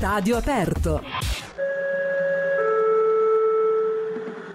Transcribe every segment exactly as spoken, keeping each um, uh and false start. Stadio Aperto.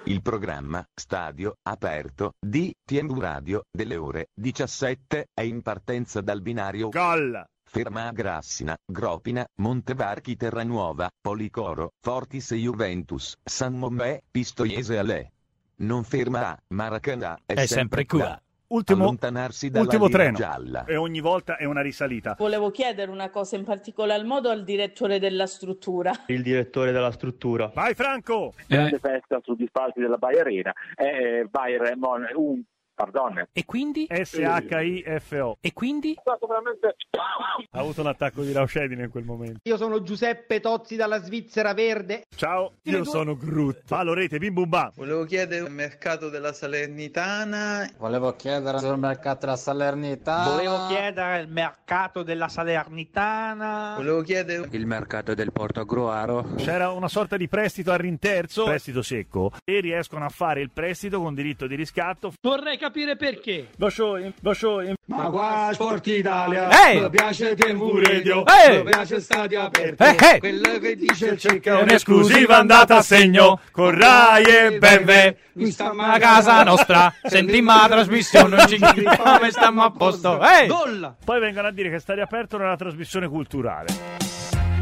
Il programma Stadio Aperto di T M W Radio delle ore diciassette è in partenza dal binario Gol. Ferma a Grassina, Gropina, Montevarchi Terranuova, Policoro, Fortis e Juventus, San Momè, Pistoiese Ale. Non ferma a Maracanã, è, è sempre qua. qua. Ultimo, allontanarsi dalla ultimo treno gialla. E ogni volta è una risalita. Volevo chiedere una cosa in particolar modo al direttore della struttura. Il direttore della struttura. Vai Franco! Grande eh. festa sugli spalti della Bayer Arena. Eh, Bayer Raimondo, un... Pardon. E quindi? S H I F O. E quindi? È stato veramente... Ha avuto un attacco di raucedine in quel momento. Io sono Giuseppe Tozzi dalla Svizzera Verde. Ciao, io due... sono Groot. Fallo rete, bim bum bam. Volevo chiedere il mercato della Salernitana. Volevo chiedere il mercato della Salernitana. Volevo chiedere il mercato della Salernitana. Volevo chiedere il mercato del Porto Gruaro. C'era una sorta di prestito al rinterzo, prestito secco, e riescono a fare il prestito con diritto di riscatto. Vorrei capire perché. Lo show, lo show. Ma qua Sport Italia, hey! Mi piace T M W Radio, hey! Mi piace Stadio Aperto, hey, hey! Quello che dice il Cecca è un'esclusiva andata a segno con Rai e Benve. Mi stiamo a casa nostra, sentiamo la trasmissione, non ci gridiamo e stiamo a posto, hey! Poi vengono a dire che Stadio Aperto è una trasmissione culturale.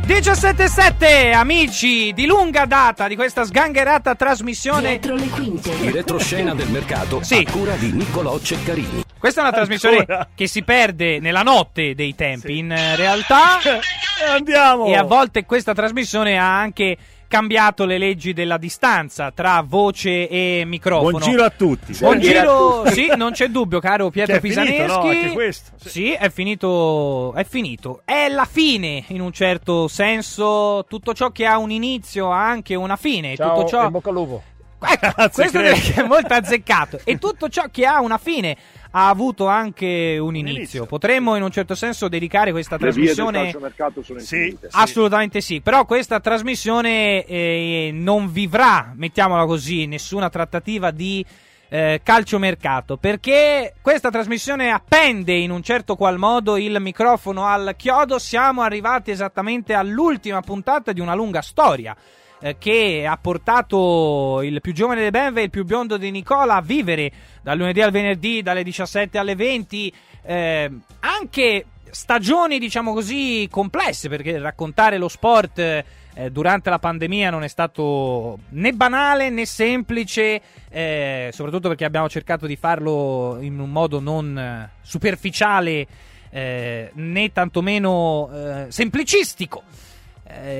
diciassette e sette, amici, di lunga data di questa sgangherata trasmissione Dietro le quinte. Il retroscena del mercato, sì, a cura di Nicolò Ceccarini. Questa è una trasmissione Ancora. che si perde nella notte dei tempi, sì. In realtà andiamo. E a volte questa trasmissione ha anche cambiato le leggi della distanza tra voce e microfono. Buon giro a tutti. Buon giro, sì, non c'è dubbio, caro Pietro, cioè, Pisaneschi. È finito, no? Anche questo. Sì. sì, è finito, è finito. È la fine, in un certo senso. Tutto ciò che ha un inizio ha anche una fine. Ciao, tutto ciò... e bocca al lupo. Ecco, questo è molto azzeccato. E tutto ciò che ha una fine ha avuto anche un inizio. inizio. Potremmo in un certo senso dedicare questa Le trasmissione... Le vie del calciomercato sono infinite. Sì, assolutamente sì. sì. Però questa trasmissione eh, non vivrà, mettiamola così, nessuna trattativa di eh, calciomercato. Perché questa trasmissione appende in un certo qual modo il microfono al chiodo. Siamo arrivati esattamente all'ultima puntata di una lunga storia che ha portato il più giovane dei Benve e il più biondo di Nicola a vivere dal lunedì al venerdì, dalle diciassette alle venti, eh, anche stagioni, diciamo così, complesse, perché raccontare lo sport eh, durante la pandemia non è stato né banale né semplice, eh, soprattutto perché abbiamo cercato di farlo in un modo non superficiale eh, né tantomeno eh, semplicistico.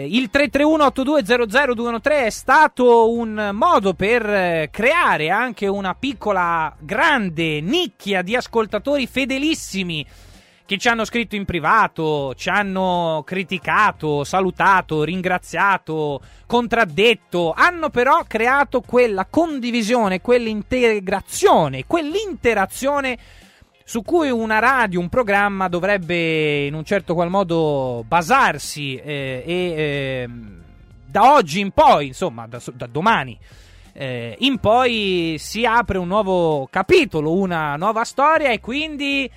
Il tre tre uno otto due zero zero due uno tre è stato un modo per creare anche una piccola, grande nicchia di ascoltatori fedelissimi che ci hanno scritto in privato, ci hanno criticato, salutato, ringraziato, contraddetto. Hanno però creato quella condivisione, quell'integrazione, quell'interazione su cui una radio, un programma dovrebbe in un certo qual modo basarsi eh, e eh, da oggi in poi, insomma da, da domani eh, in poi si apre un nuovo capitolo, una nuova storia, e quindi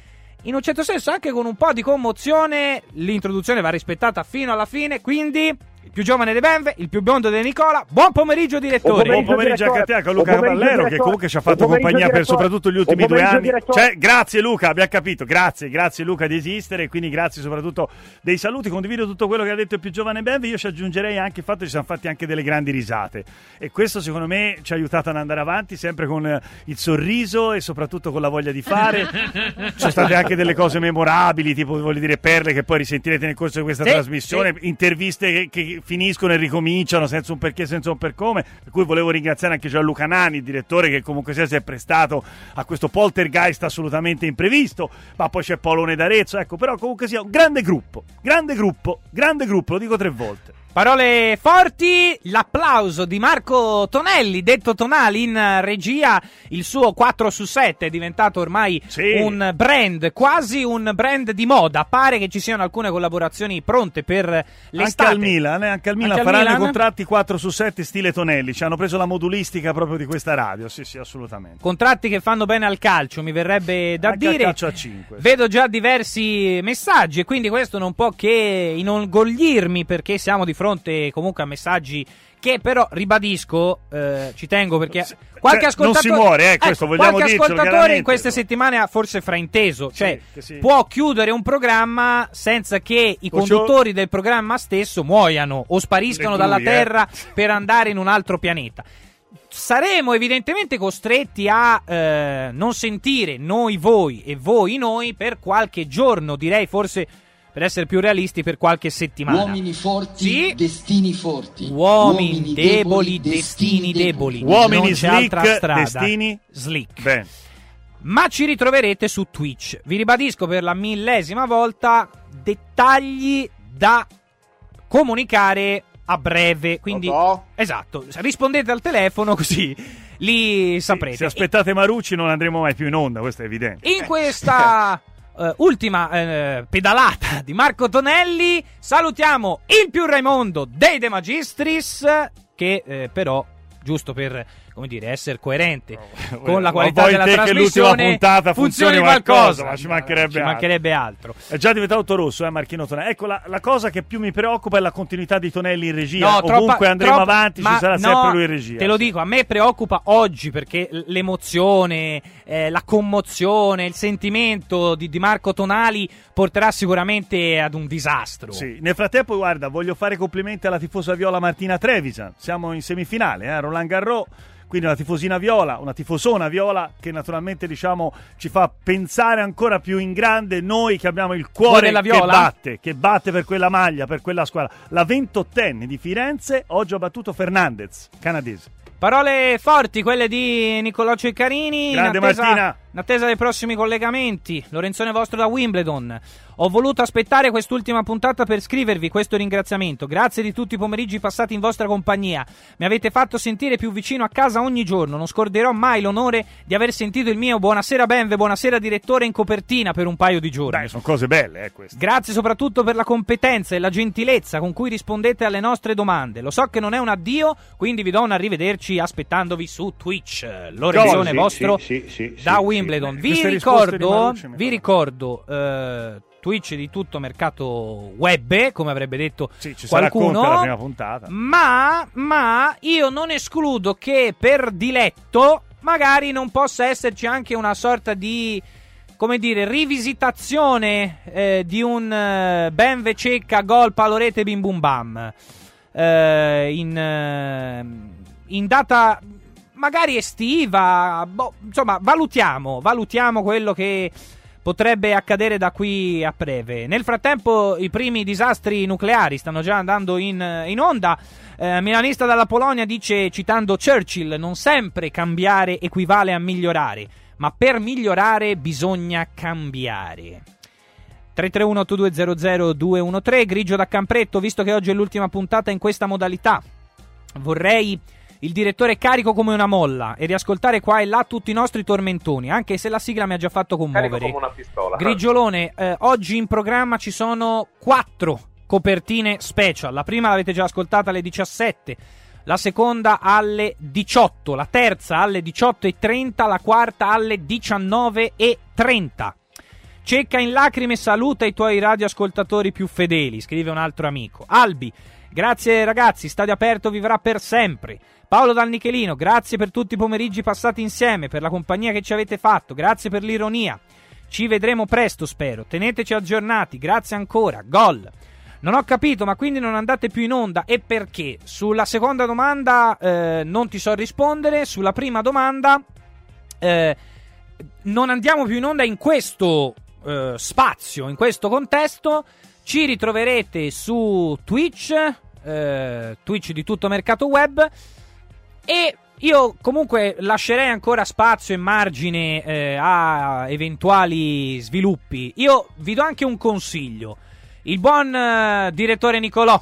in un certo senso anche con un po' di commozione l'introduzione va rispettata fino alla fine, quindi il più giovane dei Benve, il più biondo dei Nicola. Buon pomeriggio direttore. Buon pomeriggio anche a te, anche a Luca Caballero, che comunque ci ha fatto compagnia per soprattutto gli ultimi due anni. Cioè, grazie Luca, abbiamo capito, grazie, grazie Luca di esistere, e quindi grazie soprattutto dei saluti. Condivido tutto quello che ha detto il più giovane Benve. Io ci aggiungerei anche il fatto che ci siamo fatti anche delle grandi risate, e questo secondo me ci ha aiutato ad andare avanti sempre con il sorriso e soprattutto con la voglia di fare. Ci sono state anche delle cose memorabili, tipo, voglio dire, perle che poi risentirete nel corso di questa sì, trasmissione, sì. interviste che, che finiscono e ricominciano senza un perché, senza un per come, per cui volevo ringraziare anche Gianluca Nani, il direttore, che comunque sia si è prestato a questo poltergeist assolutamente imprevisto, ma poi c'è Paolone d'Arezzo, ecco, però comunque sia un grande gruppo, grande gruppo, grande gruppo, lo dico tre volte. Parole forti, l'applauso di Marco Tonelli, detto Tonali in regia, il suo quattro su sette è diventato ormai sì. un brand, quasi un brand di moda, pare che ci siano alcune collaborazioni pronte per l'estate. Anche al Milan, eh? Anche al Milan anche faranno i contratti quattro su sette stile Tonelli, ci hanno preso la modulistica proprio di questa radio, sì sì assolutamente. Contratti che fanno bene al calcio, mi verrebbe da anche dire, al calcio a cinque. Vedo già diversi messaggi e quindi questo non può che inorgoglirmi perché siamo di fronte comunque a messaggi che però ribadisco eh, ci tengo perché qualche ascoltatore non si muore, eh, questo ecco, qualche dircelo, ascoltatore in queste settimane ha forse frainteso, cioè sì, sì. può chiudere un programma senza che i conduttori del programma stesso muoiano o spariscano dalla terra eh. per andare in un altro pianeta. Saremo evidentemente costretti a eh, non sentire noi voi e voi noi per qualche giorno, direi forse per essere più realisti, per qualche settimana. Uomini forti, sì. destini forti. Uomini, Uomini deboli, deboli, destini deboli. deboli. Uomini non c'è slick, altra strada. destini slick. Beh. Ma ci ritroverete su Twitch. Vi ribadisco per la millesima volta dettagli da comunicare a breve. Quindi, no. esatto, rispondete al telefono così... li saprete. Sì, se aspettate Marucci non andremo mai più in onda, questo è evidente. In eh. questa... Uh, ultima uh, pedalata di Marco Tonelli salutiamo il più Raimondo dei De Magistris che uh, però giusto per come dire essere coerente no, con la qualità della trasmissione funzioni, funzioni qualcosa, qualcosa ma ci mancherebbe, ci altro. mancherebto altro è già diventato rosso eh, Marchino Tonelli. Ecco la, la cosa che più mi preoccupa è la continuità di Tonelli in regia, no, ovunque troppa, andremo troppa, avanti ci sarà no, sempre lui in regia, te lo dico, a me preoccupa oggi perché l'emozione eh, la commozione, il sentimento di, di Marco Tonali porterà sicuramente ad un disastro. Sì, nel frattempo guarda voglio fare complimenti alla tifosa viola Martina Trevisan, siamo in semifinale eh, Roland Garros. Quindi una tifosina viola, una tifosona viola che naturalmente diciamo ci fa pensare ancora più in grande noi che abbiamo il cuore che batte, che batte per quella maglia, per quella squadra. La ventottenne di Firenze oggi ha battuto Fernandez, canadese. Parole forti quelle di Nicolò Ceccarini. Grande in attesa, Martina. In attesa dei prossimi collegamenti, Lorenzone vostro da Wimbledon. Ho voluto aspettare quest'ultima puntata per scrivervi questo ringraziamento. Grazie di tutti i pomeriggi passati in vostra compagnia. Mi avete fatto sentire più vicino a casa ogni giorno. Non scorderò mai l'onore di aver sentito il mio buonasera Benve, buonasera direttore in copertina per un paio di giorni. Dai, sono cose belle, eh, queste. Grazie soprattutto per la competenza e la gentilezza con cui rispondete alle nostre domande. Lo so che non è un addio, quindi vi do un arrivederci aspettandovi su Twitch. Lorenzone sì, vostro sì, sì, sì, da Wimbledon. Sì, sì. Vi ricordo, vi ricordo... Eh, Twitch di tutto mercato web, come avrebbe detto sì, ci qualcuno, sarà la prima puntata. Ma, ma io non escludo che per diletto magari non possa esserci anche una sorta di, come dire, rivisitazione eh, di un eh, Benve Cecca gol Palorete bim bum bam eh, in, eh, in data magari estiva, boh, insomma valutiamo, valutiamo quello che potrebbe accadere da qui a breve. Nel frattempo i primi disastri nucleari stanno già andando in, in onda. Eh, Milanista dalla Polonia dice, citando Churchill, non sempre cambiare equivale a migliorare, ma per migliorare bisogna cambiare. tre tre uno otto due zero zero due uno tre, Grigio da Campretto, visto che oggi è l'ultima puntata in questa modalità, vorrei... il direttore carico come una molla e riascoltare qua e là tutti i nostri tormentoni, anche se la sigla mi ha già fatto commuovere. Carico come una pistola. Grigiolone, eh, oggi in programma ci sono quattro copertine special. La prima l'avete già ascoltata alle diciassette, la seconda alle diciotto, la terza alle diciotto e trenta, la quarta alle diciannove e trenta. Cecca in lacrime saluta i tuoi radioascoltatori più fedeli, scrive un altro amico. Albi, grazie ragazzi, Stadio Aperto vivrà per sempre. Paolo dal Nichelino, grazie per tutti i pomeriggi passati insieme, per la compagnia che ci avete fatto, grazie per l'ironia. Ci vedremo presto, spero. Teneteci aggiornati, grazie ancora. Gol. Non ho capito, ma quindi non andate più in onda e perché? Sulla seconda domanda eh, non ti so rispondere, sulla prima domanda eh, non andiamo più in onda in questo eh, spazio, in questo contesto. Ci ritroverete su Twitch... Uh, Twitch di tutto mercato web e io comunque lascerei ancora spazio e margine eh, a eventuali sviluppi. Io vi do anche un consiglio, il buon eh, direttore Nicolò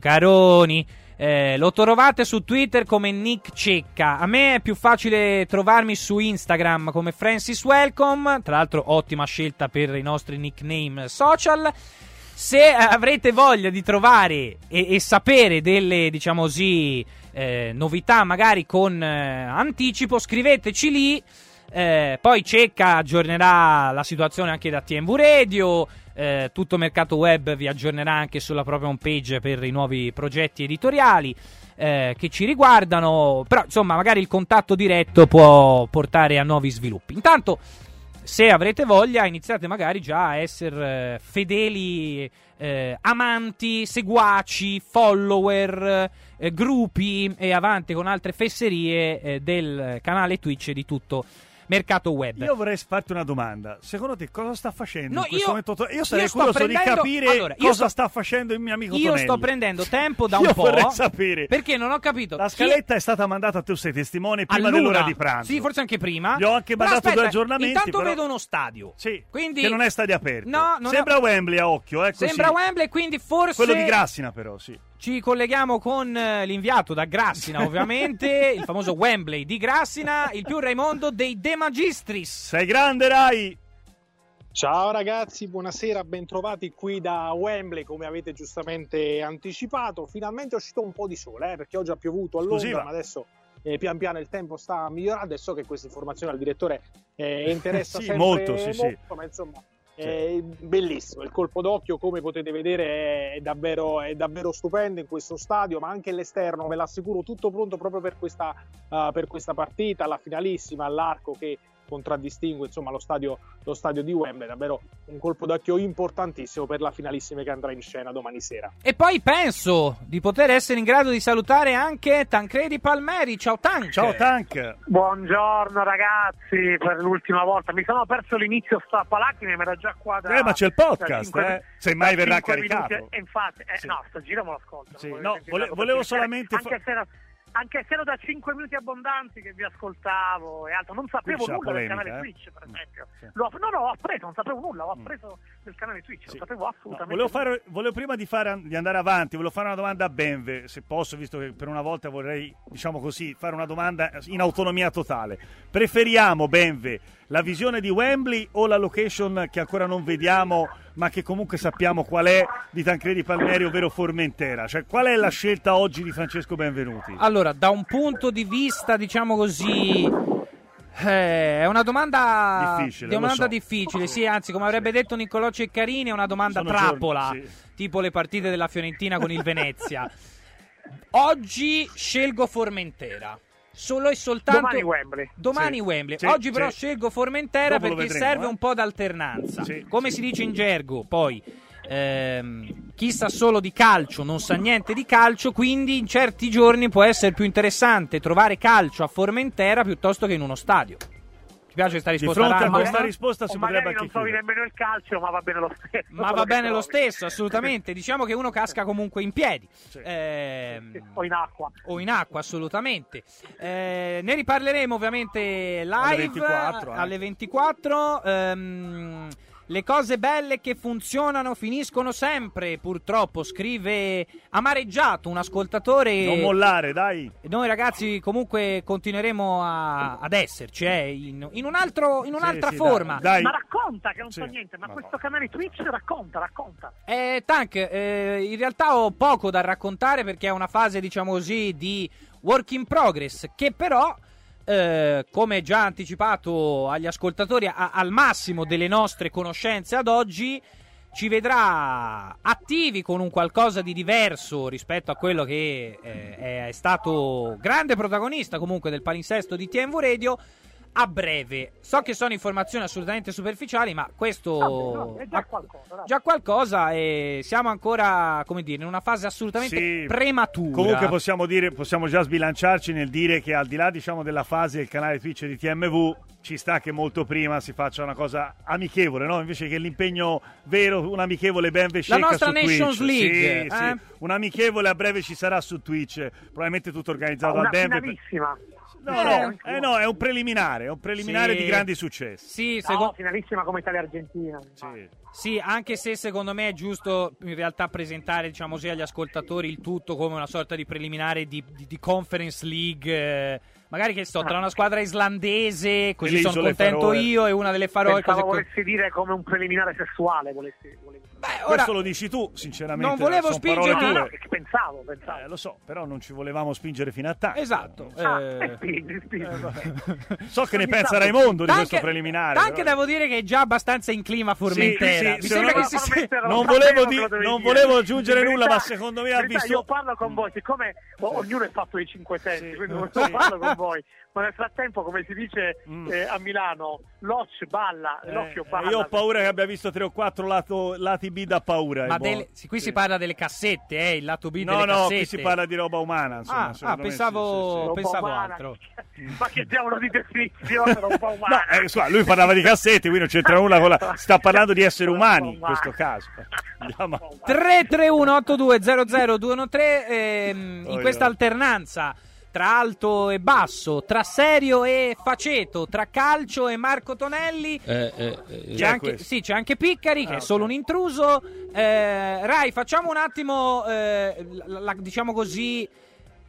Ceccarini. Eh, lo trovate su Twitter come Nick Cecca. A me è più facile trovarmi su Instagram come Francis Welcome. Tra l'altro ottima scelta per i nostri nickname social. Se avrete voglia di trovare e, e sapere delle, diciamo così, eh, novità magari con eh, anticipo, scriveteci lì. Eh, poi Cecca aggiornerà la situazione anche da T M W Radio. Eh, tutto Mercato Web vi aggiornerà anche sulla propria home page per i nuovi progetti editoriali eh, che ci riguardano. Però insomma magari il contatto diretto può portare a nuovi sviluppi. Intanto, se avrete voglia, iniziate magari già a essere eh, fedeli eh, amanti, seguaci, follower, eh, gruppi e avanti con altre fesserie eh, del canale Twitch di Tutto Mercato Web. Io vorrei farti una domanda. Secondo te cosa sta facendo no, in questo io, momento? Io sarei io curioso prendendo... di capire allora, cosa sto... sta facendo il mio amico io Tonelli. Io sto prendendo tempo da un io po'. Io vorrei sapere. Perché non ho capito. La scaletta chi... è stata mandata, tu sei testimone, prima all'una. Dell'ora di pranzo. Sì, forse anche prima. Gli ho anche mandato aspetta, due aggiornamenti. Intanto però... vedo uno stadio. Sì, quindi... che non è stadio aperto. No, non sembra ho... Wembley a occhio. Ecco, sembra sì. Wembley, quindi forse... Quello di Grassina però, sì. Ci colleghiamo con l'inviato da Grassina, ovviamente, il famoso Wembley di Grassina, il più Raimondo dei De Magistris. Sei grande, Rai! Ciao ragazzi, buonasera, bentrovati qui da Wembley, come avete giustamente anticipato. Finalmente è uscito un po' di sole, eh, perché oggi ha piovuto a Londra, Esclusiva. Ma adesso... Eh, pian piano il tempo sta migliorando e so che questa informazione al direttore eh, interessa sì, sempre molto, sì, molto sì. Ma insomma... È bellissimo, il colpo d'occhio come potete vedere è davvero, è davvero stupendo in questo stadio, ma anche l'esterno, ve l'assicuro, tutto pronto proprio per questa, uh, per questa partita, la finalissima all'arco che contraddistingue insomma lo stadio, lo stadio di Wembley. Davvero un colpo d'occhio importantissimo per la finalissima che andrà in scena domani sera. E poi penso di poter essere in grado di salutare anche Tancredi Palmeri. Ciao Tank. Ciao Tank. Buongiorno ragazzi, per l'ultima volta mi sono perso l'inizio strappalacrime, ma era già qua da eh ma c'è il podcast cinque, eh. Semmai verrà caricato minuti, e infatti eh, sì. No, sto giro me lo ascolto sì. No, vole- volevo solamente anche fa- se era... Anche se ero da cinque minuti abbondanti che vi ascoltavo e altro, non sapevo nulla polemica, del canale eh? Twitch, per esempio. Sì. L'ho, no, no, ho appreso, non sapevo nulla, ho appreso mm. del canale Twitch, sì. Non sapevo assolutamente no, volevo nulla. Fare, volevo prima di, fare, di andare avanti, volevo fare una domanda a Benve, se posso, visto che per una volta vorrei, diciamo così, fare una domanda in autonomia totale. Preferiamo, Benve, la visione di Wembley o la location che ancora non vediamo, ma che comunque sappiamo qual è, di Tancredi Palmeri, ovvero Formentera? Cioè, qual è la scelta oggi di Francesco Benvenuti? Allora, da un punto di vista, diciamo così, eh, è una domanda difficile, è una domanda so. difficile, sì, anzi, come avrebbe sì. detto Nicolò Ceccarini, è una domanda Sono trappola, giorni, sì. tipo le partite della Fiorentina con il Venezia. Oggi scelgo Formentera. Solo e soltanto domani Wembley, domani sì, Wembley. Sì, oggi però sì. scelgo Formentera dopo perché vedremo, serve eh? un po' d'alternanza sì, come sì. si dice in gergo poi ehm, chi sa solo di calcio non sa niente di calcio, quindi in certi giorni può essere più interessante trovare calcio a Formentera piuttosto che in uno stadio. Ti piace questa risposta? Di fronte a questa risposta si potrebbe anche non trovi nemmeno il calcio, ma va bene lo stesso. Ma va bene lo stesso, assolutamente. Diciamo che uno casca comunque in piedi. Sì. Eh, o in acqua. O in acqua, assolutamente. Eh, ne riparleremo ovviamente live alle ventiquattro. Eh. Alle ventiquattro ehm, le cose belle che funzionano finiscono sempre, purtroppo, scrive amareggiato un ascoltatore. Non mollare, dai. Noi ragazzi comunque continueremo a, ad esserci eh, in, in, un altro, in un'altra sì, sì, forma dai, dai. Ma racconta che non sì. so niente, ma, ma questo no. canale Twitch racconta, racconta eh, Tank, eh, in realtà ho poco da raccontare perché è una fase, diciamo così, di work in progress che però... Eh, come già anticipato agli ascoltatori, a, al massimo delle nostre conoscenze ad oggi ci vedrà attivi con un qualcosa di diverso rispetto a quello che eh, è stato grande protagonista comunque del palinsesto di T M W Radio a breve. So che sono informazioni assolutamente superficiali, ma questo no, no, è già qualcosa, no. già qualcosa e siamo ancora, come dire, in una fase assolutamente sì, prematura. Comunque possiamo dire, possiamo già sbilanciarci nel dire che al di là, diciamo, della fase del canale Twitch di T M W, ci sta che molto prima si faccia una cosa amichevole, no? Invece che l'impegno vero, un amichevole Benve Cecca su Twitch. La nostra Nations League. Sì, eh? sì. Un amichevole a breve ci sarà su Twitch, probabilmente tutto organizzato da Benve. Una finalissima. No, no, eh, no, è un preliminare, è un preliminare sì. di grandi successi. Sì, secondo... no, finalissima come Italia-Argentina. Sì. sì, anche se secondo me è giusto in realtà presentare, diciamo così, agli ascoltatori il tutto come una sorta di preliminare di, di, di Conference League, eh, magari che sto tra una squadra islandese, così sono contento Faroe. io, e una delle Faroe. Pensavo cose volessi co- dire come un preliminare sessuale, volessi, volessi. Beh, ora, questo lo dici tu, sinceramente. Non volevo spingere, no, no, pensavo, pensavo. Eh, lo so, però non ci volevamo spingere fino a tanto. Esatto. Ah, eh... sì. So che ne pensa Raimondo di tanche, questo preliminare. Anche devo dire che è già abbastanza in clima Formentera. Sì, sì, mi sembra che si se... Non volevo, di, non volevo aggiungere verità, nulla, ma secondo me ha visto. Io parlo con voi, siccome o- ognuno è fatto dei cinque sensi, sì, quindi non sì. parlo con voi. Ma nel frattempo, come si dice mm. eh, a Milano, l'occhio balla, eh, l'occhio balla. Io ho paura che abbia visto tre o quattro lato, lati B da paura. Ma del, qui sì. si parla delle cassette, eh, il lato B no, delle no, cassette. No, no, qui si parla di roba umana. Insomma, ah, ah, pensavo, sì, sì. pensavo altro. Ma che diavolo di definizione roba umana? No, eh, scusa, lui parlava di cassette, quindi non c'entra nulla con la... Sta parlando di esseri umani in questo caso. tre tre uno otto due zero zero due uno tre ehm, oh, in questa io. alternanza tra alto e basso, tra serio e faceto, tra calcio e Marco Tonelli, eh, eh, eh, c'è, anche, sì, c'è anche Piccari, ah, che okay. è solo un intruso. Eh, Rai, facciamo un attimo, eh, la, la, diciamo così,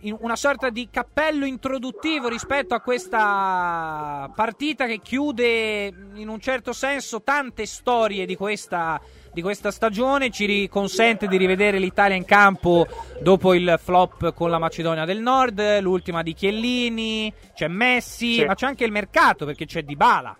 in una sorta di cappello introduttivo rispetto a questa partita che chiude in un certo senso tante storie di questa di questa stagione, ci consente di rivedere l'Italia in campo dopo il flop con la Macedonia del Nord, l'ultima di Chiellini, c'è Messi, sì. ma c'è anche il mercato perché c'è Dybala.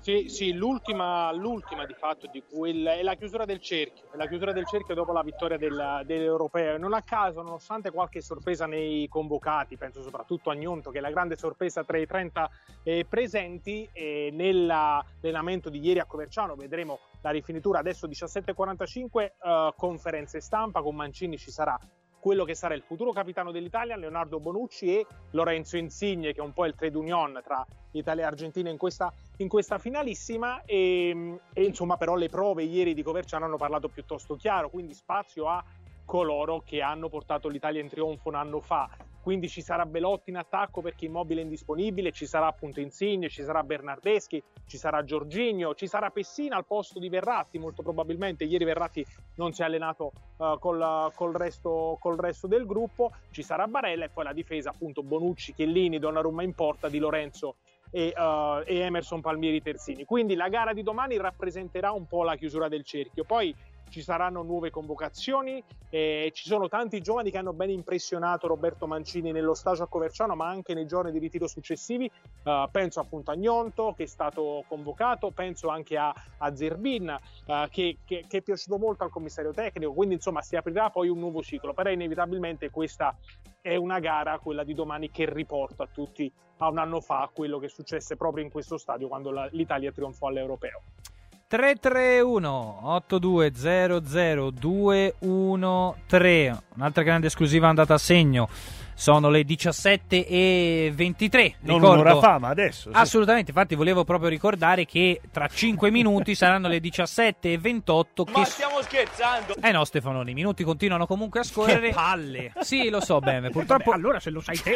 Sì, sì, l'ultima, l'ultima di fatto di cui è la chiusura del cerchio, è la chiusura del cerchio dopo la vittoria del, dell'Europeo. Non a caso, nonostante qualche sorpresa nei convocati, penso soprattutto a Gnonto, che è la grande sorpresa tra i trenta eh, presenti, e nell'allenamento di ieri a Coverciano vedremo la rifinitura. Adesso diciassette e quarantacinque, eh, conferenze stampa, con Mancini ci sarà quello che sarà il futuro capitano dell'Italia, Leonardo Bonucci, e Lorenzo Insigne, che è un po' il trade union tra Italia e Argentina in questa, in questa finalissima, e, e insomma però le prove ieri di Coverciano hanno parlato piuttosto chiaro, quindi spazio a coloro che hanno portato l'Italia in trionfo un anno fa. Quindi ci sarà Belotti in attacco perché Immobile è indisponibile, ci sarà appunto Insigne, ci sarà Bernardeschi, ci sarà Jorginho, ci sarà Pessina al posto di Verratti, molto probabilmente. Ieri Verratti non si è allenato uh, col, col, resto, col resto del gruppo, ci sarà Barella, e poi la difesa appunto Bonucci, Chiellini, Donnarumma in porta, Di Lorenzo e, uh, e Emerson Palmieri terzini. Quindi la gara di domani rappresenterà un po' la chiusura del cerchio. Poi ci saranno nuove convocazioni, eh, ci sono tanti giovani che hanno ben impressionato Roberto Mancini nello stage a Coverciano, ma anche nei giorni di ritiro successivi. Uh, penso appunto a Gnonto, che è stato convocato, penso anche a, a Zerbin, uh, che, che, che è piaciuto molto al commissario tecnico, quindi insomma si aprirà poi un nuovo ciclo. Però inevitabilmente questa è una gara, quella di domani, che riporta tutti a un anno fa, quello che successe proprio in questo stadio quando la, l'Italia trionfò all'Europeo. tre tre uno otto due zero zero due uno tre. Un'altra grande esclusiva andata a segno. Sono le diciassette e ventitré. Non ricordo, un'ora fa, ma adesso. Sì. Assolutamente, infatti volevo proprio ricordare che tra cinque minuti saranno le diciassette e ventotto. Ma che... stiamo scherzando? Eh no, Stefanoni, i minuti continuano comunque a scorrere. Che palle! Sì, lo so, Benve. Purtroppo... Vabbè, allora se lo sai te...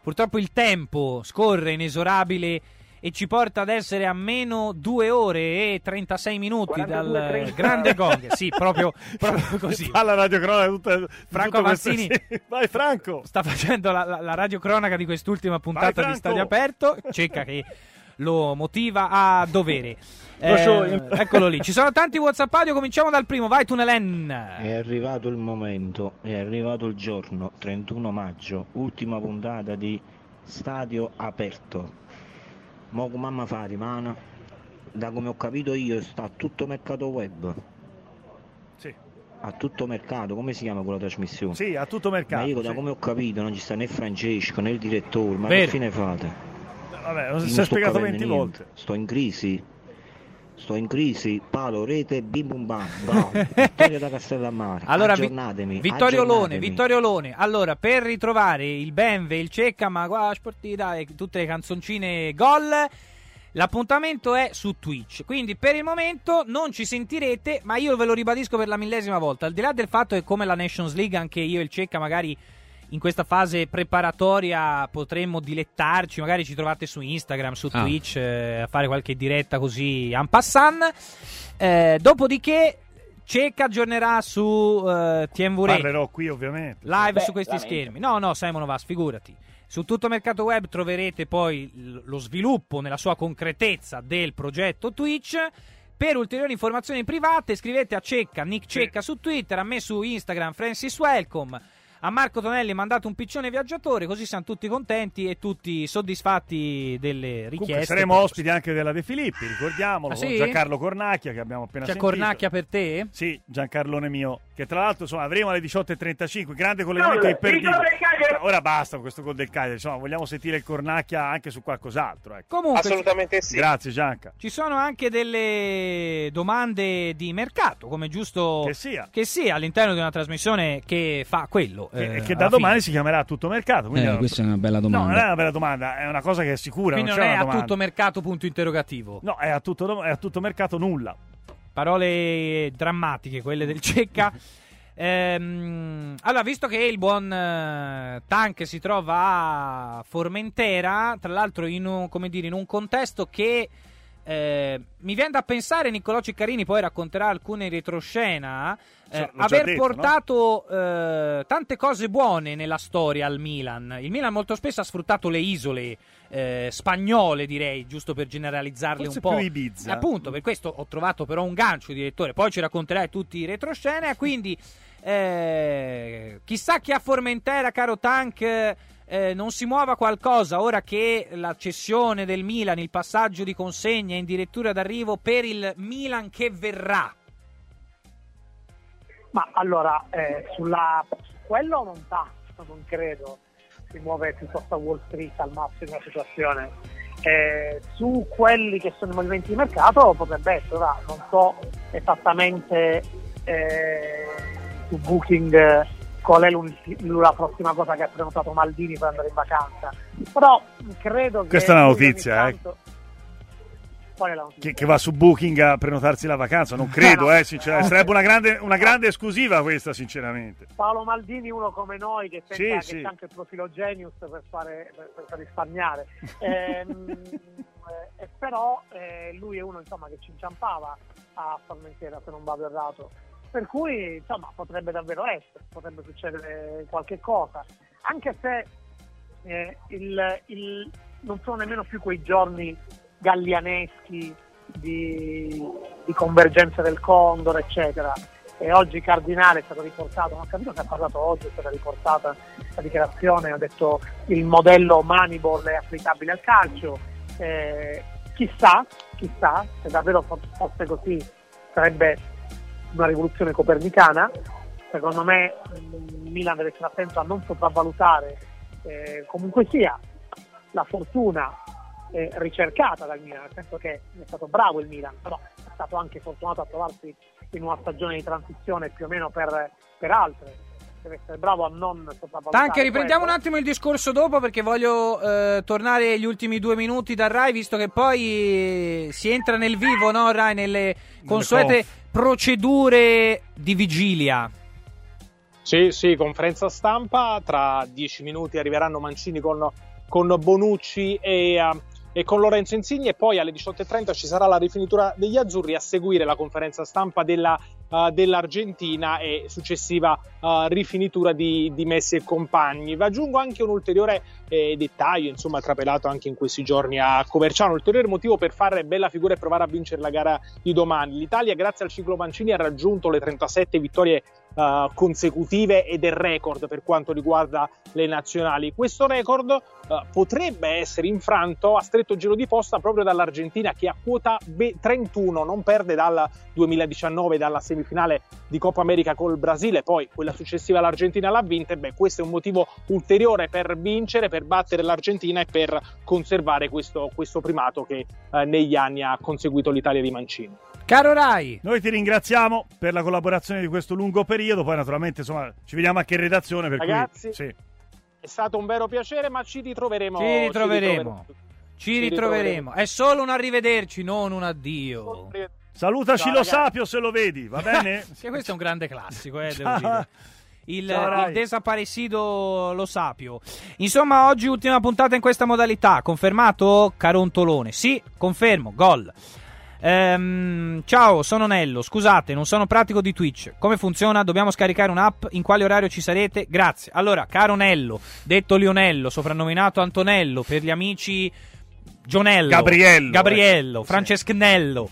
Purtroppo il tempo scorre inesorabile e ci porta ad essere a meno due ore e trentasei minuti quarantadue, dal grande gong. Sì, proprio, proprio così. Fa la radiocronaca tutta. Franco Mazzini. Sì. Vai, Franco. Sta facendo la, la, la radiocronaca di quest'ultima puntata. Vai, di Stadio Aperto. Cecca che lo motiva a dovere. Eh, eccolo lì. Ci sono tanti WhatsApp audio. Cominciamo dal primo. Vai, Tunelen. È arrivato il momento. È arrivato il giorno. trentuno maggio. Ultima puntata di Stadio Aperto. Mo' come mamma fa rimane, da come ho capito io, sta a Tutto Mercato Web. Sì. A Tutto Mercato, come si chiama quella trasmissione? Sì, a Tutto Mercato. Ma io da sì. come ho capito non ci sta né Francesco né il direttore, ma Vero. che fine fate? Vabbè, non si è spiegato venti volte. Sto in crisi, sto in crisi, palo, rete, bim bum bam, bravo. Vittorio da Castellammare, allora, aggiornatemi. Vittorio Lone, Vittorio Lone. Allora, per ritrovare il Benve, il Cecca, ma qua sportiva e tutte le canzoncine gol, l'appuntamento è su Twitch. Quindi per il momento non ci sentirete, ma io ve lo ribadisco per la millesima volta, al di là del fatto che come la Nations League anche io e il Cecca magari in questa fase preparatoria potremmo dilettarci, magari ci trovate su Instagram, su ah. Twitch, eh, a fare qualche diretta così en passant. Eh, dopodiché Cecca aggiornerà su uh, T M W. Parlerò qui ovviamente. Live Beh, su questi schermi. No, no, Simon Vas, figurati. Su Tutto Mercato Web troverete poi lo sviluppo nella sua concretezza del progetto Twitch. Per ulteriori informazioni private scrivete a Cecca, Nick Cecca sì. su Twitter, a me su Instagram, Francis Welcome. A Marco Tonelli mandate un piccione viaggiatore, così siamo tutti contenti e tutti soddisfatti delle richieste. Comunque saremo ospiti anche della De Filippi, ricordiamolo, ah, sì? con Giancarlo Cornacchia che abbiamo appena C'è sentito. C'è Cornacchia per te? Sì, Giancarlone mio, che tra l'altro insomma, avremo alle diciotto e trentacinque, grande collegamento imperdibile. Ora basta con questo gol del Cagliari, insomma vogliamo sentire il Cornacchia anche su qualcos'altro. Ecco. Comunque, assolutamente sì. Grazie Gianca. Ci sono anche delle domande di mercato, come giusto che sia, che sia all'interno di una trasmissione che fa quello. Che, eh, che da domani fine. si chiamerà Tutto Mercato. Eh, è questa è una bella domanda. No, non è una bella domanda, è una cosa che è sicura. Quindi non, non c'è è una a tutto mercato punto interrogativo. No, è a tutto, è a tutto mercato nulla. Parole drammatiche quelle del Cecca. ehm, allora, visto che il buon eh, Tank si trova a Formentera, tra l'altro in un, come dire, in un contesto che eh, mi viene da pensare, Nicolò Ceccarini poi racconterà alcune retroscena. Eh, aver detto, portato no? eh, tante cose buone nella storia al Milan. Il Milan molto spesso ha sfruttato le isole eh, spagnole, direi, giusto per generalizzarle Forse un po'. Più Ibiza. Appunto, per questo ho trovato però un gancio, direttore. Poi ci racconterai tutti i retroscena. Quindi, eh, chissà chi a Formentera, caro Tank, eh, non si muova qualcosa ora che la cessione del Milan, il passaggio di consegna in dirittura d'arrivo per il Milan che verrà. Ma allora, eh, sulla quello non tanto, non credo, si muove piuttosto a Wall Street al massimo la situazione. Eh, su quelli che sono i movimenti di mercato potrebbe essere, ora non so esattamente eh, su Booking qual è la prossima cosa che ha prenotato Maldini per andare in vacanza, però credo che... Questa è una notizia, eh. Che, che va su Booking a prenotarsi la vacanza, non credo, eh, sinceramente. Sarebbe una grande, una grande esclusiva questa, sinceramente. Paolo Maldini, uno come noi che pensa sì, che sì. c'è anche il profilo Genius per fare per, per risparmiare, eh, eh, però eh, lui è uno insomma che ci inciampava a Formentera, se non vado errato, per cui insomma potrebbe davvero essere, potrebbe succedere qualche cosa, anche se eh, il, il, non sono nemmeno più quei giorni gallianeschi di, di convergenza del Condor eccetera, e oggi Cardinale è stato riportato, non ho capito se ha parlato oggi, è stata riportata la dichiarazione, ha detto il modello Moneyball è applicabile al calcio, eh, chissà, chissà se davvero fosse così sarebbe una rivoluzione copernicana. Secondo me Milan deve essere attento a non sopravvalutare eh, comunque sia la fortuna Eh, ricercata dal Milan, nel senso che è stato bravo il Milan, però è stato anche fortunato a trovarsi in una stagione di transizione più o meno per, per altre. Deve essere bravo a non sopravvalutare. Tanche, riprendiamo questo. Un attimo il discorso dopo, perché voglio eh, tornare gli ultimi due minuti da Rai, visto che poi si entra nel vivo, no Rai, nelle consuete procedure di vigilia. Sì, sì, conferenza stampa, tra dieci minuti arriveranno Mancini con, con Bonucci e... Uh, e con Lorenzo Insigne, e poi alle diciotto e trenta ci sarà la rifinitura degli azzurri, a seguire la conferenza stampa della, uh, dell'Argentina e successiva uh, rifinitura di, di Messi e compagni. Vi aggiungo anche un ulteriore eh, dettaglio, insomma trapelato anche in questi giorni a Coverciano, ulteriore motivo per fare bella figura e provare a vincere la gara di domani. L'Italia grazie al ciclo Mancini ha raggiunto le trentasette vittorie Uh, consecutive ed è record per quanto riguarda le nazionali. Questo record uh, potrebbe essere infranto a stretto giro di posta proprio dall'Argentina, che a quota trentuno non perde dal duemiladiciannove, dalla semifinale di Coppa America col Brasile, poi quella successiva l'Argentina l'ha vinta, e beh, questo è un motivo ulteriore per vincere, per battere l'Argentina e per conservare questo, questo primato che uh, negli anni ha conseguito l'Italia di Mancini. Caro Rai, noi ti ringraziamo per la collaborazione di questo lungo periodo, poi naturalmente insomma ci vediamo anche in redazione. Per Ragazzi, cui, sì. è stato un vero piacere, ma ci ritroveremo. Ci ritroveremo, ci ritroveremo. Ci ritroveremo. È solo un arrivederci, non un addio. Salutaci, no, lo ragazzi. Sapio se lo vedi, va bene? Che questo è un grande classico, eh, devo dire. il, il desaparecido Lo Sapio. Insomma, oggi ultima puntata in questa modalità. Confermato Carontolone? Sì, confermo, gol. Ehm, ciao, sono Nello. Scusate, non sono pratico di Twitch. Come funziona? Dobbiamo scaricare un'app? In quale orario ci sarete? Grazie. Allora, caro Nello, detto Lionello, soprannominato Antonello per gli amici, Gionello, Gabriello, Gabriello eh. Franceschnello.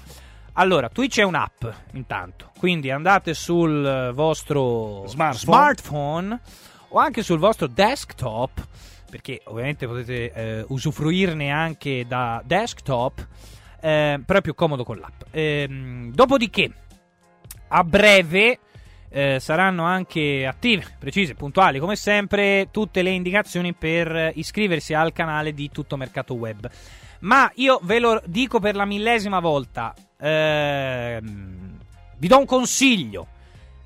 Allora, Twitch è un'app, intanto. Quindi andate sul vostro smartphone, smartphone o anche sul vostro desktop, perché ovviamente potete eh, usufruirne anche da desktop. Eh, però è più comodo con l'app. Eh, dopodiché, a breve, eh, saranno anche attive, precise, puntuali come sempre, tutte le indicazioni per iscriversi al canale di Tutto Mercato Web. Ma io ve lo dico per la millesima volta, eh, vi do un consiglio.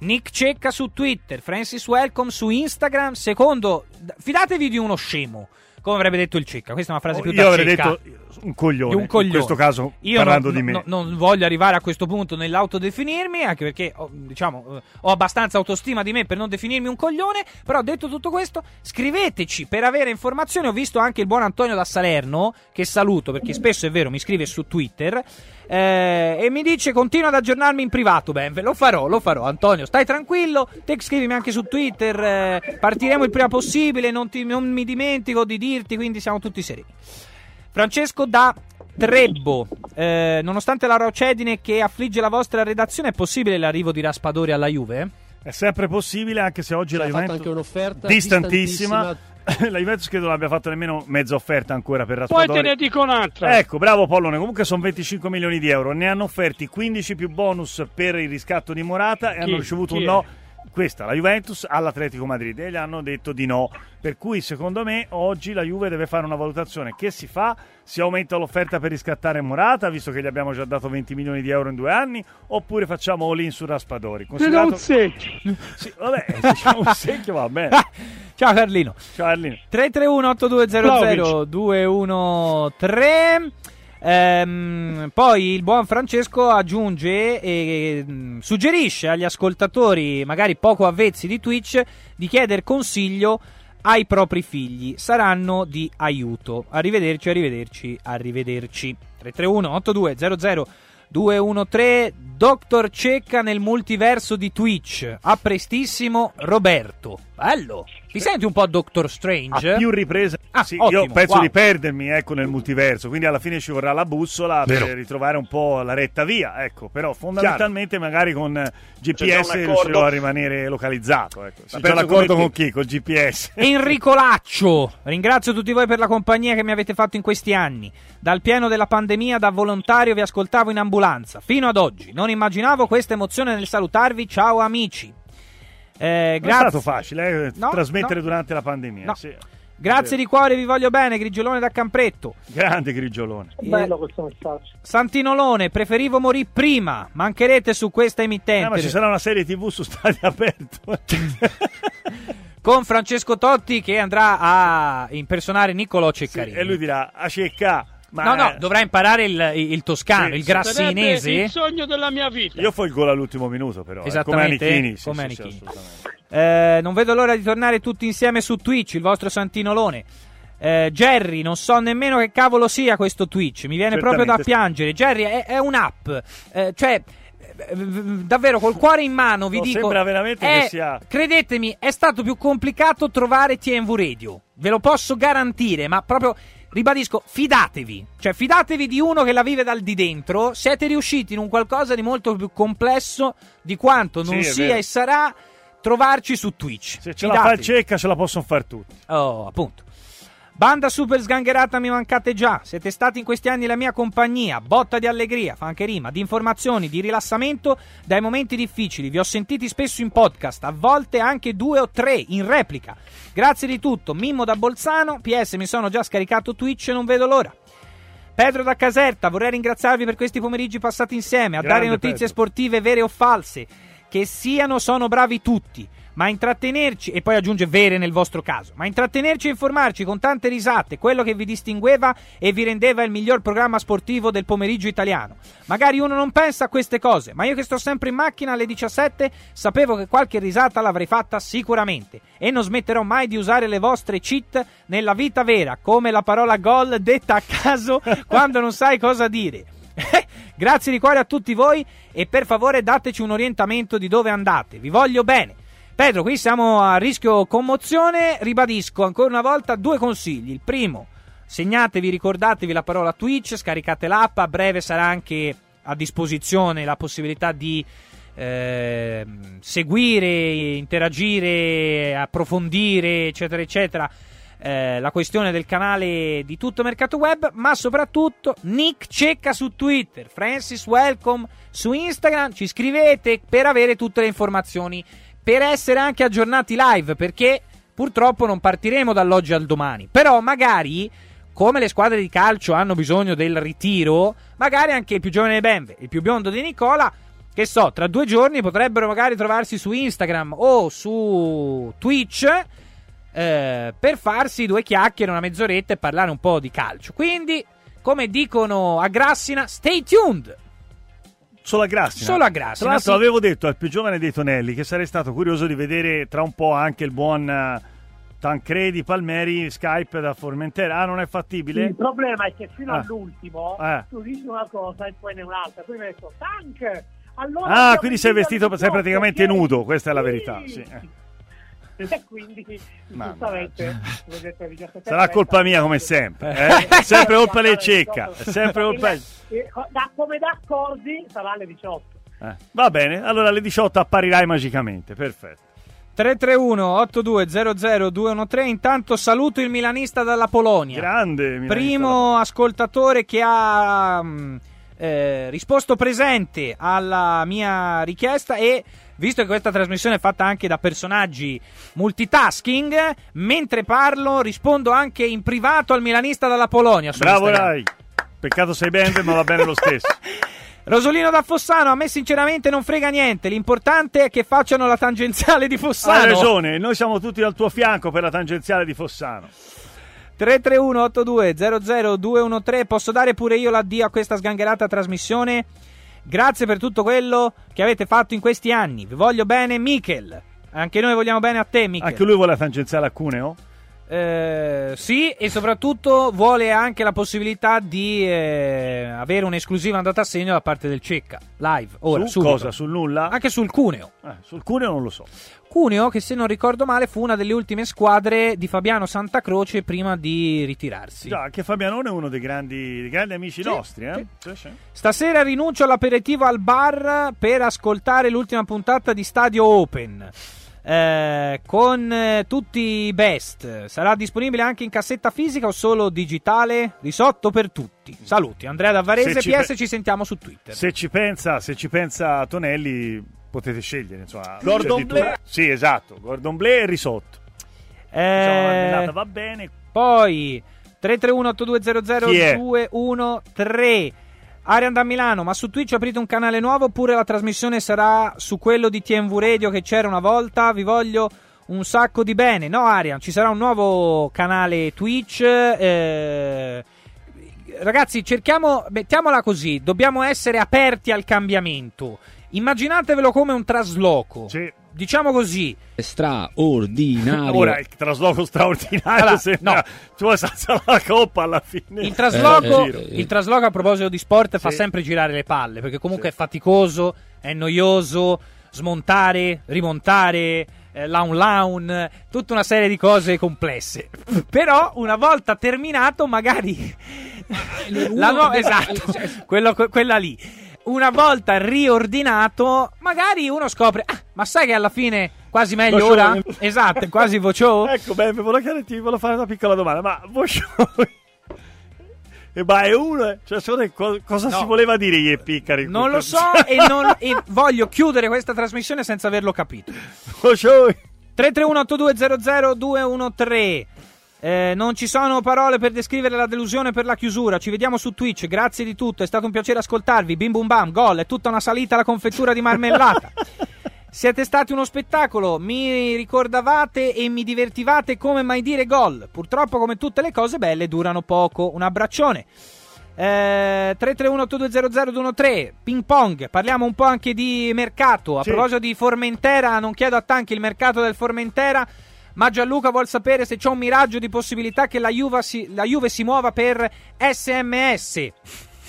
Nick Cecca su Twitter, Francis Welcome su Instagram. Secondo, fidatevi di uno scemo, come avrebbe detto il Cecca. Questa è una frase più da Cecca. Io avrei detto un coglione, un coglione, in questo caso io parlando non, di me. No, non voglio arrivare a questo punto nell'autodefinirmi, anche perché ho, diciamo, ho abbastanza autostima di me per non definirmi un coglione, però detto tutto questo, scriveteci per avere informazioni. Ho visto anche il buon Antonio da Salerno, che saluto perché spesso, è vero, mi scrive su Twitter, eh, e mi dice continua ad aggiornarmi in privato. Benve, lo farò, lo farò. Antonio, stai tranquillo, te scrivimi anche su Twitter, eh, partiremo il prima possibile, non, ti, non mi dimentico di dire, quindi siamo tutti sereni. Francesco da Trebbo, eh, nonostante la rocedine che affligge la vostra redazione, è possibile l'arrivo di Raspadori alla Juve? È sempre possibile, anche se oggi, cioè, la Juventus ha fatto anche un'offerta distantissima, distantissima. La Juventus credo non abbia fatto nemmeno mezza offerta ancora per Raspadori. Poi te ne dico un'altra. Ecco, bravo Pollone. Comunque sono venticinque milioni di euro, ne hanno offerti quindici più bonus per il riscatto di Morata e chi, hanno ricevuto un no. È? Questa, la Juventus all'Atletico Madrid, e gli hanno detto di no. Per cui secondo me oggi la Juve deve fare una valutazione. Che si fa? Si aumenta l'offerta per riscattare Morata, visto che gli abbiamo già dato venti milioni di euro in due anni, oppure facciamo all-in su Raspadori? Considerato... un secchio. Sì, vabbè, un secchio va bene. Ciao Carlino. Ciao Carlino. tre tre uno otto due zero zero due uno tre. Ehm, poi il buon Francesco aggiunge e mh, suggerisce agli ascoltatori, magari poco avvezzi di Twitch, di chiedere consiglio ai propri figli. Saranno di aiuto. Arrivederci, arrivederci, arrivederci. tre tre uno otto due zero zero due uno tre. Doctor Cecca nel multiverso di Twitch. A prestissimo, Roberto. Bello. Ti senti un po' Doctor Strange? A più riprese. Ah, sì, ottimo, io penso wow. di perdermi, ecco, nel multiverso. Quindi alla fine ci vorrà la bussola, vero, per ritrovare un po' la retta via, ecco. Però fondamentalmente, chiaro, magari con G P S riuscirò a rimanere localizzato, ecco. C'è già l'accordo con chi? Col G P S. Enrico Laccio, ringrazio tutti voi per la compagnia che mi avete fatto in questi anni. Dal pieno della pandemia, da volontario, vi ascoltavo in ambulanza fino ad oggi. Non immaginavo questa emozione nel salutarvi. Ciao amici. Eh, non è stato facile eh, no, trasmettere no. durante la pandemia. No. Sì. Grazie di cuore, vi voglio bene, Grigiolone da Campretto. Grande Grigiolone. Eh, Bello questo messaggio. Santinolone, preferivo morire prima. Mancherete su questa emittente. No, ma ci sarà una serie tivù su Stadio Aperto. Con Francesco Totti che andrà a impersonare Nicolò Ceccarini. Sì, e lui dirà a Cecca. Ma no, no, dovrà imparare il, il toscano, sì, il grassinese. Il sogno della mia vita. Io fo il gol all'ultimo minuto, però. Esattamente. Eh, come Anichini. Sì, come sì, Anichini. Sì, eh, non vedo l'ora di tornare tutti insieme su Twitch, il vostro Santinolone. Eh, Jerry, non so nemmeno che cavolo sia questo Twitch, mi viene certamente proprio da piangere. Jerry, è, è un'app. Eh, cioè, davvero, col cuore in mano vi no, dico, sembra veramente è, che sia... credetemi, è stato più complicato trovare T M W Radio. Ve lo posso garantire, ma proprio... Ribadisco, fidatevi, cioè fidatevi di uno che la vive dal di dentro. Siete riusciti in un qualcosa di molto più complesso di quanto non sì, sia vero. E sarà trovarci su Twitch. Se ce fidatevi. La fa il Cecca, ce la possono fare tutti. Oh, appunto. Banda super sgangherata, mi mancate già. Siete stati in questi anni la mia compagnia. Botta di allegria, fa anche rima, di informazioni, di rilassamento dai momenti difficili. Vi ho sentiti spesso in podcast, a volte anche due o tre in replica. Grazie di tutto, Mimmo da Bolzano. P S, mi sono già scaricato Twitch e non vedo l'ora. Pedro da Caserta, vorrei ringraziarvi per questi pomeriggi passati insieme a Grande dare notizie Pedro. Sportive vere o false. Che siano, sono bravi tutti. ma intrattenerci, e poi aggiunge vere nel vostro caso, ma intrattenerci e informarci con tante risate, quello che vi distingueva e vi rendeva il miglior programma sportivo del pomeriggio italiano. Magari uno non pensa a queste cose, ma io che sto sempre in macchina alle diciassette sapevo che qualche risata l'avrei fatta sicuramente, e non smetterò mai di usare le vostre cheat nella vita vera, come la parola gol detta a caso quando non sai cosa dire. Grazie di cuore a tutti voi e per favore dateci un orientamento di dove andate, vi voglio bene. Pedro, qui siamo a rischio commozione, ribadisco ancora una volta due consigli. Il primo, segnatevi, ricordatevi la parola Twitch, scaricate l'app, a breve sarà anche a disposizione la possibilità di eh, seguire, interagire, approfondire eccetera eccetera Eh, la questione del canale di Tutto Mercato Web, ma soprattutto Nick Cecca su Twitter, Francis Welcome su Instagram, ci scrivete per avere tutte le informazioni, per essere anche aggiornati live, perché purtroppo non partiremo dall'oggi al domani, però magari, come le squadre di calcio hanno bisogno del ritiro, magari anche il più giovane di Benve, il più biondo di Nicola, che so, tra due giorni potrebbero magari trovarsi su Instagram o su Twitch Eh, per farsi due chiacchiere, una mezz'oretta e parlare un po' di calcio. Quindi, come dicono a Grassina, stay tuned! Solo a Grassina. Solo a Grassina. Tra l'altro, sì, avevo detto al più giovane dei Tonelli che sarei stato curioso di vedere tra un po' anche il buon uh, Tancredi Palmeri Skype da Formentera. Ah, non è fattibile? Il problema è che fino ah. all'ultimo ah. tu dici una cosa e poi ne un'altra. Poi mi hai detto Tank! Allora ah, quindi sei vestito, sei praticamente perché... nudo, questa è la verità. Sì. sì. E quindi giustamente sarà colpa mia come sempre, eh? sempre colpa lei Cecca, sempre colpa da come d'accordi sarà alle diciotto. Eh, va bene, allora alle diciotto apparirai magicamente, perfetto. tre tre uno otto due zero zero due uno tre. Intanto saluto il milanista dalla Polonia, grande milanista, primo ascoltatore che ha eh, risposto presente alla mia richiesta, e visto che questa trasmissione è fatta anche da personaggi multitasking, mentre parlo rispondo anche in privato al milanista dalla Polonia. Bravo Rai, peccato sei Benve, ma va bene lo stesso. Rosolino da Fossano, a me sinceramente non frega niente, l'importante è che facciano la tangenziale di Fossano. Hai ragione, noi siamo tutti al tuo fianco per la tangenziale di Fossano. tre tre uno otto due zero zero due uno tre. Posso dare pure io l'addio a questa sgangherata trasmissione? Grazie per tutto quello che avete fatto in questi anni. Vi voglio bene, Michel. Anche noi vogliamo bene a te, Michel. Anche lui vuole la tangenziale a Cuneo? Eh, sì, e soprattutto vuole anche la possibilità di eh, avere un'esclusiva andata a segno da parte del Cecca. Live, ora, su subito. Cosa? Sul nulla? Anche sul Cuneo. Eh, sul Cuneo non lo so. Cuneo, che se non ricordo male fu una delle ultime squadre di Fabiano Santacroce prima di ritirarsi. Già, che Fabianone è uno dei grandi, dei grandi amici sì, nostri. Eh? Sì. Sì, sì. Stasera rinuncio all'aperitivo al bar per ascoltare l'ultima puntata di Stadio Open eh, con eh, tutti i best. Sarà disponibile anche in cassetta fisica o solo digitale? Risotto per tutti. Saluti, Andrea da Varese. Ci P S pe- ci sentiamo su Twitter. Se ci pensa, se ci pensa Tonelli... potete scegliere, insomma. Gordon Bleu. Sì, esatto, Gordon Bleu e risotto. Eh, diciamo, va bene. Poi tre tre uno otto due zero zero due uno tre. Arian da Milano, ma su Twitch aprite un canale nuovo oppure la trasmissione sarà su quello di T M W Radio che c'era una volta? Vi voglio un sacco di bene. No, Arian, ci sarà un nuovo canale Twitch. Eh, ragazzi, cerchiamo, mettiamola così, dobbiamo essere aperti al cambiamento. Immaginatevelo come un trasloco, sì, diciamo così, straordinario. Ora il trasloco straordinario, allora, sembra no. Tu vuoi salzare la coppa alla fine. Il trasloco, eh, eh, eh. il trasloco a proposito di sport sì. fa sempre girare le palle, perché comunque sì. è faticoso, è noioso, smontare, rimontare, eh, lawn lawn, tutta una serie di cose complesse. Però una volta terminato magari la no... esatto, quello, quella lì. Una volta riordinato, magari uno scopre, ah, ma sai che alla fine quasi meglio Vocione. Ora? Esatto, quasi vociò. Ecco, beh, volevo, ti volevo fare una piccola domanda, ma vociò... E ma è uno, cioè cosa no. si voleva dire gli Piccari? Non lo so e, non, e voglio chiudere questa trasmissione senza averlo capito. Vociò. tre tre uno otto due zero zero due uno tre. Eh, non ci sono parole per descrivere la delusione per la chiusura. Ci vediamo su Twitch, grazie di tutto, è stato un piacere ascoltarvi. Bim bum bam, gol, è tutta una salita alla confettura di marmellata. Siete stati uno spettacolo, mi ricordavate e mi divertivate come mai dire gol. Purtroppo, come tutte le cose belle, durano poco. Un abbraccione. Eh, tre tre uno otto due zero zero due uno tre. Ping pong, parliamo un po' anche di mercato. A sì. proposito di Formentera, non chiedo a Tanchi il mercato del Formentera, ma Gianluca vuol sapere se c'è un miraggio di possibilità che la Juve si, la Juve si muova per S M S,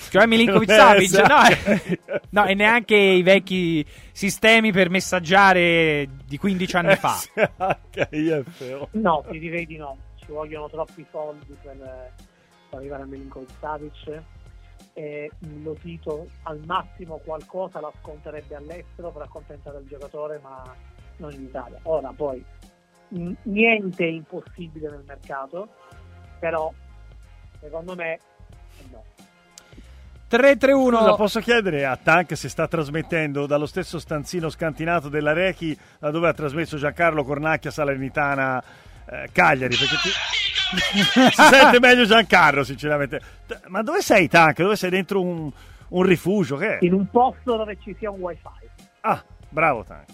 cioè Milinkovic Savic, no, eh, no, e neanche i vecchi sistemi per messaggiare di quindici anni fa. No, ti direi di no, ci vogliono troppi soldi per arrivare a Milinkovic Savic, e lo Tito al massimo qualcosa la sconterebbe all'estero per accontentare il giocatore, ma non in Italia. Ora poi n- niente è impossibile nel mercato, però secondo me no. tre tre uno Scusa, posso chiedere a Tank se sta trasmettendo dallo stesso stanzino scantinato della Rechi, da dove ha trasmesso Giancarlo Cornacchia Salernitana eh, Cagliari, perché ti... si sente meglio Giancarlo sinceramente. Ma dove sei, Tank? Dove sei? Dentro un, un rifugio? Che è? In un posto dove ci sia un wifi. Ah, bravo Tank.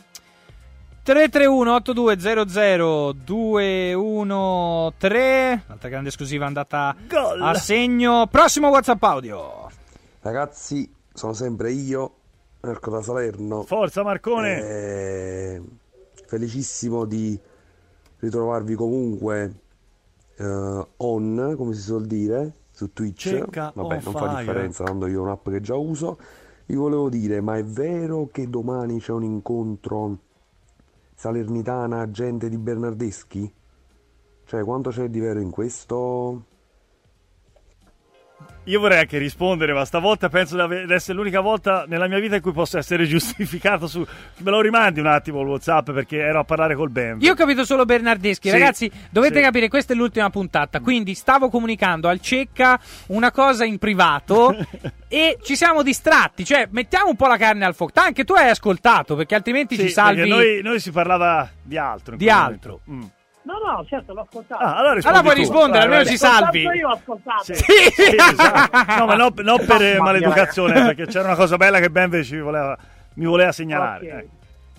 Tre tre uno otto due zero zero due uno tre. Altra grande esclusiva andata Goal. a segno. Prossimo WhatsApp audio. Ragazzi, sono sempre io, Marco da Salerno. Forza Marcone! E... felicissimo di ritrovarvi comunque Uh, on, come si suol dire, su Twitch. Cecca, vabbè, non fire. Fa differenza, tanto io ho un'app che già uso. Vi volevo dire, ma è vero che domani c'è un incontro Salernitana gente di Bernardeschi? Cioè, quanto c'è di vero in questo? Io vorrei anche rispondere, ma stavolta penso di essere l'unica volta nella mia vita in cui posso essere giustificato su... Me lo rimandi un attimo il WhatsApp, perché ero a parlare col Benve. Io ho capito solo Bernardeschi, sì, ragazzi, dovete sì. capire, questa è l'ultima puntata, quindi stavo comunicando al Cecca una cosa in privato e ci siamo distratti, cioè mettiamo un po' la carne al fuoco. Anche tu hai ascoltato, perché altrimenti sì, ci salvi... Noi, noi si parlava di altro. Di altro. Mm. No, no, certo, l'ho ascoltato. Ah, allora, allora puoi tu. rispondere, allora, almeno ci salvi. Io ho ascoltato. Sì, sì. Sì, esatto. No, ma non no per maleducazione, perché c'era una cosa bella che Benve ci voleva, mi voleva segnalare. Okay. Eh.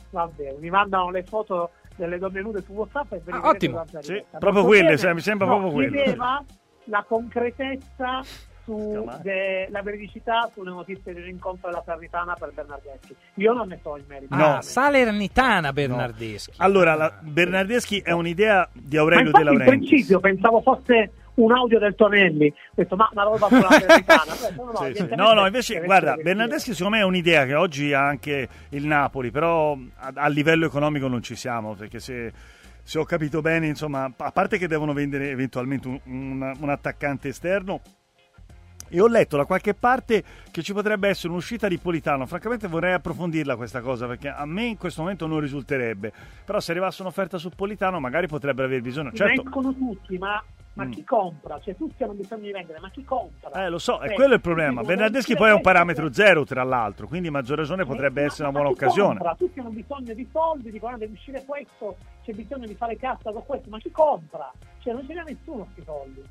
Va bene, mi mandano le foto delle donne nude su WhatsApp e ve le ah, Ottimo, sì, proprio quelle, se, mi sembra no, proprio quello. Vedeva la concretezza sulla veridicità sulle notizie dell'incontro della Salernitana per Bernardeschi. Io non ne so il merito. No, ah, Salernitana Bernardeschi. No. Allora, la Bernardeschi è un'idea di Aurelio De Laurentiis. In principio pensavo fosse un audio del Tonelli. Ho detto, ma una roba sulla Salernitana. No, no, sì, sì. no, no, invece, guarda, Bernardeschi secondo me è un'idea che oggi ha anche il Napoli, però a, a livello economico non ci siamo, perché se... se ho capito bene, insomma, a parte che devono vendere eventualmente un, un, un attaccante esterno, e ho letto da qualche parte che ci potrebbe essere un'uscita di Politano. Francamente vorrei approfondirla questa cosa, perché a me in questo momento non risulterebbe, però se arrivasse un'offerta su Politano magari potrebbe aver bisogno. Certo, vengono tutti, ma, ma mm. chi compra? Cioè tutti hanno bisogno di vendere, ma chi compra? Eh, lo so, sì, è quello il problema. Bernardeschi poi è un parametro zero, tra l'altro, quindi maggior ragione potrebbe ma, essere una buona occasione. Compra? Tutti hanno bisogno di soldi, dicono deve uscire questo, c'è bisogno di fare cassa con questo, ma chi compra? Cioè non ce n'è nessuno questi soldi.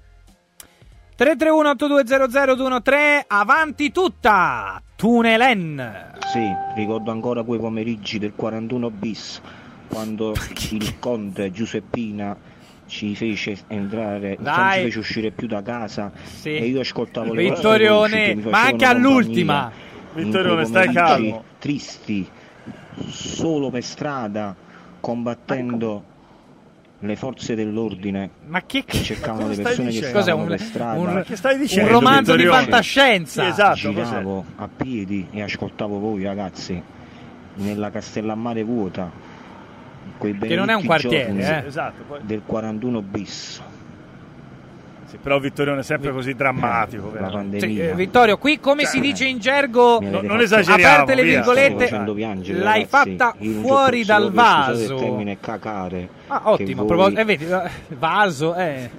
tre tre uno otto due zero zero due uno tre, avanti tutta, Tunelen. Sì, ricordo ancora quei pomeriggi del quarantuno bis, quando il conte Giuseppina ci fece entrare, non ci fece uscire più da casa, sì. e io ascoltavo le Vittorione, ma anche all'ultima. Vittorione, stai calmo. Tristi, solo per strada, combattendo... Ecco. Le forze dell'ordine, ma che, che cercavano le persone che stavano per strada, un, che stai dicendo? Un romanzo Vittorio. di fantascienza. Sì, esatto, giravo cos'è? a piedi e ascoltavo voi ragazzi nella Castellammare vuota, quei che non è un quartiere eh. esatto, poi... del quarantuno bis. Sì, però Vittorione è sempre v- così drammatico. Eh, la pandemia. Cioè, Vittorio, qui come cioè, si dice in gergo, non, non esageriamo, aperte le virgolette, piangere, l'hai ragazzi, fatta fuori dal vaso. Il termine cacare. Ah, ottimo, voi... propos- eh, vedi, vaso, eh.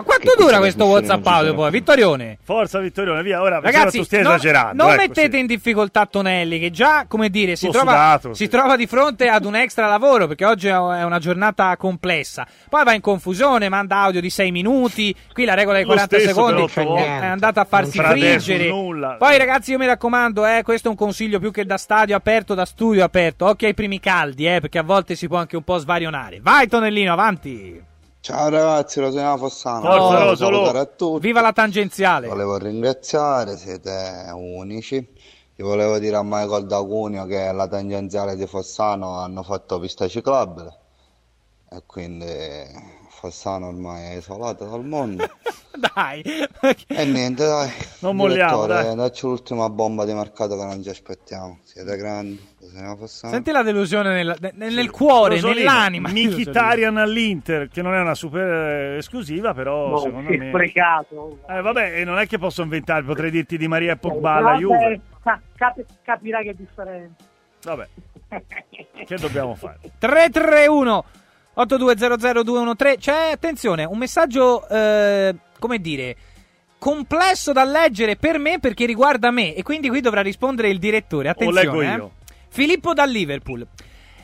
Ma quanto dura questo WhatsApp audio poi? Vittorione. Forza Vittorione, via, ora ragazzi, stai non, esagerando, non ecco, mettete sì. in difficoltà Tonelli, che già, come dire, si, trova, sudato, si sì. trova di fronte ad un extra lavoro, perché oggi è una giornata complessa. Poi va in confusione, manda audio di sei minuti, qui la regola è quaranta secondi, è andata a farsi friggere. Nulla. Poi ragazzi, io mi raccomando, eh, questo è un consiglio più che da stadio aperto, da studio aperto. Occhio ai primi caldi, eh, perché a volte si può anche un po' svarionare. Vai Tonellino, avanti. Ciao ragazzi, Rosanna Fossano. Forza, oh, salutare a tutti. Viva la tangenziale. Volevo ringraziare, siete unici. Ti volevo dire a Michael da Cuneo che la tangenziale di Fossano hanno fatto pista ciclabile e quindi Fossano ormai è isolata dal mondo. Dai. E niente, dai. Non molliamo, dai. Dacci l'ultima bomba di mercato che non ci aspettiamo. Siete grandi. Senti la delusione nel, nel, nel sì. cuore, Rosolino, nell'anima. Mkhitaryan all'Inter, che non è una super esclusiva, però no, secondo me. Sprecato. Eh, vabbè, non è che posso inventarmi, potrei dirti Di Maria e Pogba alla Juve. Cap- capirà che è differenza. Vabbè. Che dobbiamo fare? tre tre uno otto due zero zero due uno tre. C'è, attenzione, un messaggio, eh, come dire, complesso da leggere per me perché riguarda me e quindi qui dovrà rispondere il direttore. Attenzione, o leggo io. Eh. Filippo da Liverpool.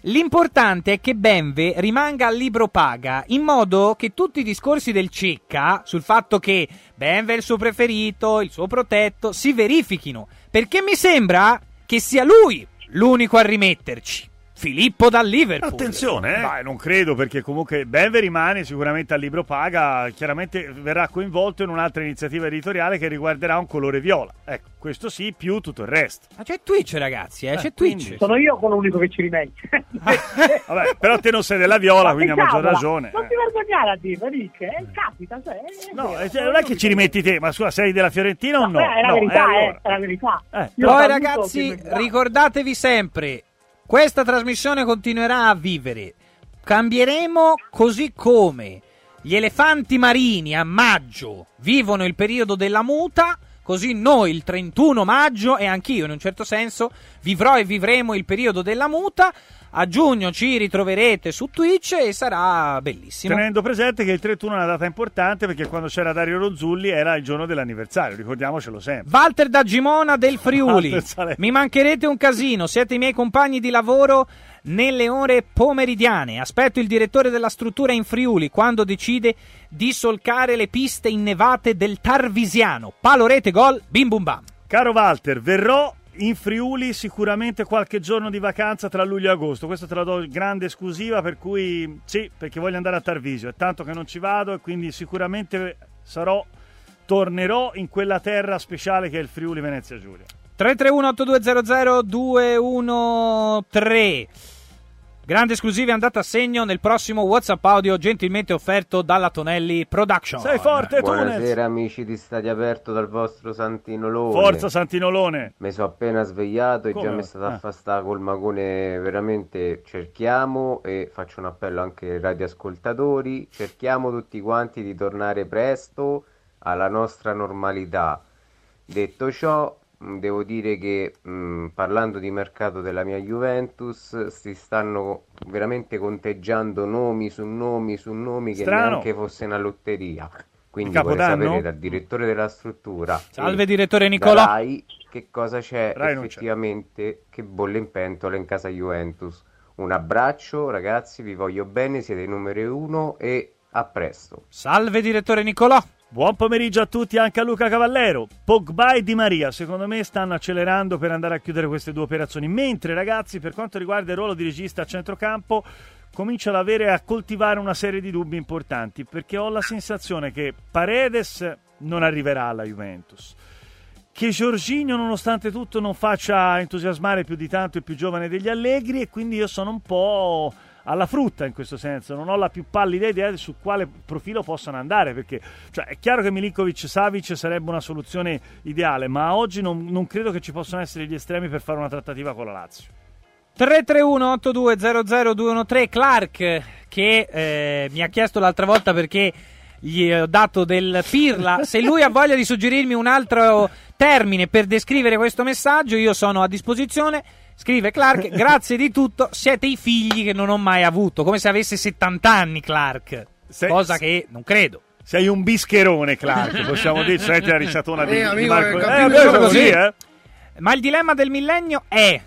L'importante è che Benve rimanga al libro paga, in modo che tutti i discorsi del Cecca sul fatto che Benve è il suo preferito, il suo protetto, si verifichino, perché mi sembra che sia lui l'unico a rimetterci. Filippo da Liverpool. Attenzione, eh. Beh, non credo, perché comunque Benve rimane sicuramente al libro paga, chiaramente verrà coinvolto in un'altra iniziativa editoriale che riguarderà un colore viola. Ecco, questo sì, più tutto il resto. Ma ah, c'è Twitch, ragazzi, eh, eh c'è Twitch. Quindi. Sono io con l'unico che ci rimette. Vabbè, però te non sei della viola, quindi hai maggior ragione. Non eh. ti vergognare a dire, Felice, eh, capita, cioè, eh, no, eh, cioè, non è che ci rimetti te, ma scusa, sei della Fiorentina o no? no? Beh, è la no, verità, è, allora. è la verità. Eh. Poi ragazzi, ricordatevi sempre, questa trasmissione continuerà a vivere. Cambieremo così come gli elefanti marini a maggio vivono il periodo della muta, così noi il trentuno maggio, e anch'io in un certo senso, vivrò e vivremo il periodo della muta. A giugno ci ritroverete su Twitch e sarà bellissimo. Tenendo presente che il trentuno è una data importante, perché quando c'era Dario Ronzulli era il giorno dell'anniversario, ricordiamocelo sempre. Walter da Gimona del Friuli. Mi mancherete un casino, siete i miei compagni di lavoro nelle ore pomeridiane. Aspetto il direttore della struttura in Friuli quando decide di solcare le piste innevate del Tarvisiano. Palo, rete, gol, bim bum bam. Caro Walter, verrò in Friuli sicuramente qualche giorno di vacanza tra luglio e agosto, questa te la do grande esclusiva, per cui sì, perché voglio andare a Tarvisio, è tanto che non ci vado e quindi sicuramente sarò, tornerò in quella terra speciale che è il Friuli Venezia Giulia. tre tre uno otto due zero zero due uno tre. Grande esclusiva è andata a segno nel prossimo WhatsApp audio gentilmente offerto dalla Tonelli Production. Sei forte, Tonelli! Buonasera Tonelli, amici di Stadio Aperto, dal vostro Santinolone. Forza Santinolone! Mi sono appena svegliato. Come? E già mi è stata eh. affastata col magone, veramente cerchiamo, e faccio un appello anche ai radioascoltatori, cerchiamo tutti quanti di tornare presto alla nostra normalità. Detto ciò, devo dire che mh, parlando di mercato della mia Juventus, si stanno veramente conteggiando nomi su nomi su nomi che Strano. neanche fosse una lotteria. Quindi vorrei sapere dal direttore della struttura, salve direttore Nicolò, Rai, che cosa c'è Rai effettivamente c'è. che bolle in pentola in casa Juventus. Un abbraccio ragazzi, vi voglio bene, siete i numero uno e a presto. Salve direttore Nicolò. Buon pomeriggio a tutti, anche a Luca Cavallero. Pogba e Di Maria, secondo me, stanno accelerando per andare a chiudere queste due operazioni. Mentre, ragazzi, per quanto riguarda il ruolo di regista a centrocampo, comincio ad avere a coltivare una serie di dubbi importanti, perché ho la sensazione che Paredes non arriverà alla Juventus, che Jorginho, nonostante tutto, non faccia entusiasmare più di tanto il più giovane degli Allegri, e quindi io sono un po' alla frutta in questo senso, non ho la più pallida idea su quale profilo possano andare, perché cioè, è chiaro che Milinkovic-Savic sarebbe una soluzione ideale, ma oggi non, non credo che ci possano essere gli estremi per fare una trattativa con la Lazio. tre tre uno otto due zero zero due uno tre. Clark, che eh, mi ha chiesto l'altra volta perché gli ho dato del pirla, se lui ha voglia di suggerirmi un altro termine per descrivere questo messaggio, io sono a disposizione. Scrive Clark, grazie di tutto, siete i figli che non ho mai avuto, come se avesse settanta anni Clark, se, cosa che non credo. sei un bischerone, Clark, possiamo dire, cioè la risatona di, eh, di Marco. Eh, così, eh. Ma il dilemma del millennio è,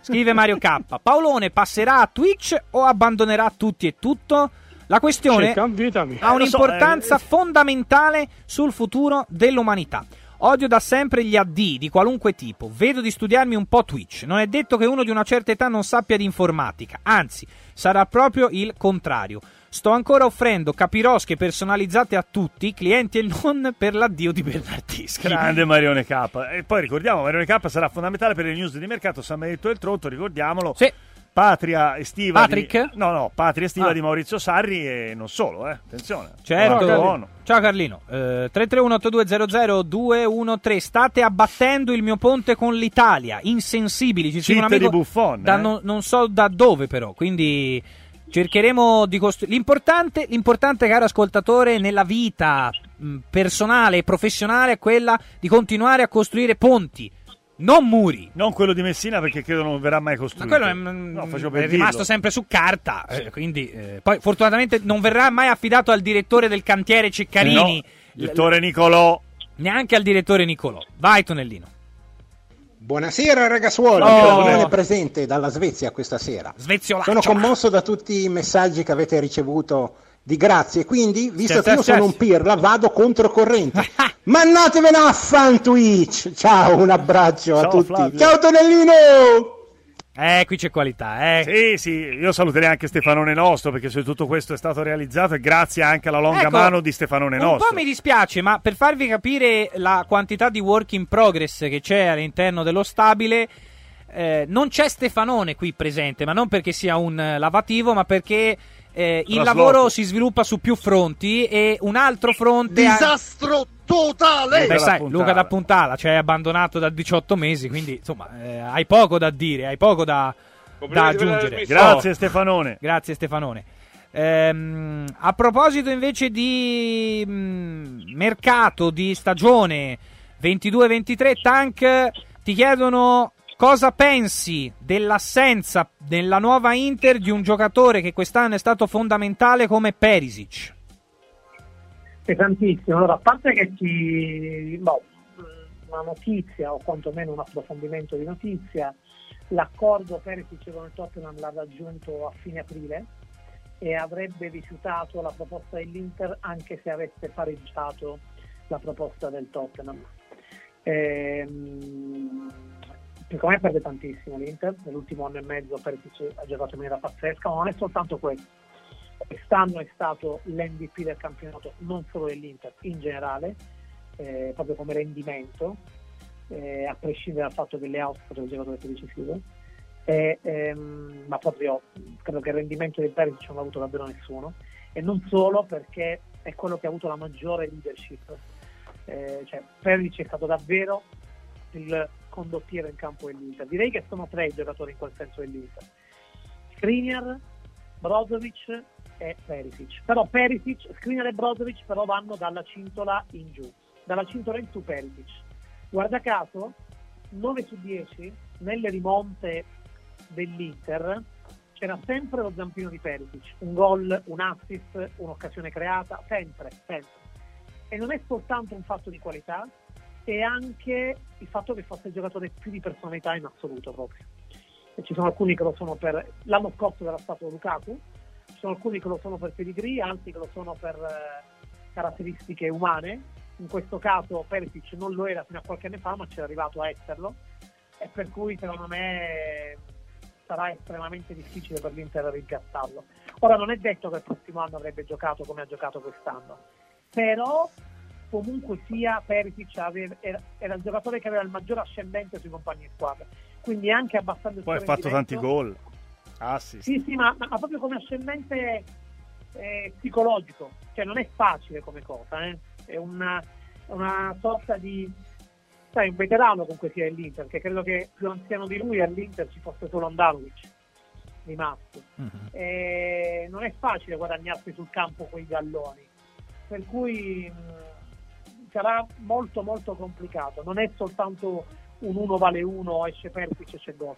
scrive Mario K, Paolone passerà a Twitch o abbandonerà tutti e tutto? La questione ha un'importanza fondamentale sul futuro dell'umanità. Odio da sempre gli A D di qualunque tipo. Vedo di studiarmi un po' Twitch. Non è detto che uno di una certa età non sappia di informatica. Anzi, sarà proprio il contrario. Sto ancora offrendo capirosche personalizzate a tutti, clienti e non, per l'addio di Bernardeschi. Grande Marione K. E poi ricordiamo, Marione K sarà fondamentale per le news di mercato. San Benedetto del Tronto, ricordiamolo. Sì. Patria estiva Patrick? Di... No, no, patria estiva ah. di Maurizio Sarri e non solo, eh. Attenzione. Certo. Buono. Ciao Carlino. Eh, tre tre uno otto due zero zero due uno tre. State abbattendo il mio ponte con l'Italia. Insensibili. Ci scrive un amico di Buffon, da, eh? non, non so da dove però, quindi cercheremo di costruire. L'importante, l'importante, caro ascoltatore, nella vita mh, personale e professionale è quella di continuare a costruire ponti. Non muri. Non quello di Messina, perché credo non verrà mai costruito. Ma quello è, no, per è rimasto dirlo. sempre su carta, sì. eh, quindi eh, poi fortunatamente non verrà mai affidato al direttore del cantiere Ceccarini, no, direttore Nicolò. Neanche al direttore Nicolò. Vai Tonellino. Buonasera ragazzuolo, oh. Buonasera, presente dalla Svezia questa sera. Sono commosso da tutti i messaggi che avete ricevuto di grazie, quindi visto c'è, che c'è, io c'è, sono c'è. un pirla, vado controcorrente. Mannatevene a fan Twitch. Ciao, un abbraccio, ciao, a tutti. Flavio. Ciao Tonellino. Eh, qui c'è qualità, eh. Sì, sì, io saluterei anche Stefanone Nostro, perché se tutto questo è stato realizzato è grazie anche alla longa, ecco, mano di Stefanone Nostro. Un po' mi dispiace, ma per farvi capire la quantità di work in progress che c'è all'interno dello stabile, eh, non c'è Stefanone qui presente, ma non perché sia un lavativo, ma perché Eh, il lavoro si sviluppa su più fronti e un altro fronte disastro ha... totale. Beh, sai, Luca da Puntala, cioè abbandonato da diciotto mesi, quindi insomma eh, hai poco da dire, hai poco da, da aggiungere. Grazie oh. Stefanone. Grazie Stefanone. Ehm, a proposito invece di mh, mercato di stagione ventidue ventitré, Tank ti chiedono: cosa pensi dell'assenza nella nuova Inter di un giocatore che quest'anno è stato fondamentale come Perisic? Pesantissimo. Allora, a parte che ci, boh, una notizia o quantomeno un approfondimento di notizia, l'accordo Perisic con il Tottenham l'ha raggiunto a fine aprile e avrebbe rifiutato la proposta dell'Inter anche se avesse pareggiato la proposta del Tottenham. Ehm... Secondo me perde tantissimo l'Inter, nell'ultimo anno e mezzo Perisic ha giocato in maniera pazzesca, ma non è soltanto questo. Quest'anno è stato l'M V P del campionato, non solo dell'Inter, in generale, eh, proprio come rendimento, eh, a prescindere dal fatto che le out fosse un giocatore più decisivo, eh, ehm, ma proprio credo che il rendimento del Perisic non l'ha avuto davvero nessuno, e non solo perché è quello che ha avuto la maggiore leadership. Eh, cioè Perisic è stato davvero il condottiero in campo dell'Inter. Direi che sono tre i giocatori in quel senso dell'Inter: Skriniar, Brozovic e Perisic. Però Perisic, Skriniar e Brozovic però vanno dalla cintola in giù, dalla cintola in su Perisic. Guarda caso nove su dieci nelle rimonte dell'Inter c'era sempre lo zampino di Perisic, un gol, un assist, un'occasione creata, sempre, sempre. E non è soltanto un fatto di qualità, e anche il fatto che fosse il giocatore più di personalità in assoluto proprio. E ci sono alcuni che lo sono per... l'anno scorso era stato Lukaku, ci sono alcuni che lo sono per pedigree, altri che lo sono per eh, caratteristiche umane. In questo caso Perisic non lo era fino a qualche anno fa, ma c'era arrivato a esserlo, e per cui secondo me sarà estremamente difficile per l'Inter rincazzarlo. Ora non è detto che il prossimo anno avrebbe giocato come ha giocato quest'anno, però comunque sia Perisic aveva, era, era il giocatore che aveva il maggior ascendente sui compagni di squadra, quindi anche abbastanza. Poi ha fatto tanti gol, assist. Sì, sì, ma, ma proprio come ascendente eh, psicologico, cioè non è facile come cosa, eh. È una, una sorta di, sai, un veterano comunque sia dell'Inter, che credo che più anziano di lui all'Inter ci fosse solo Andanovic rimasto. Mm-hmm. E non è facile guadagnarsi sul campo quei galloni, per cui sarà molto molto complicato. Non è soltanto un uno vale uno, esce Perisic e c'è gol.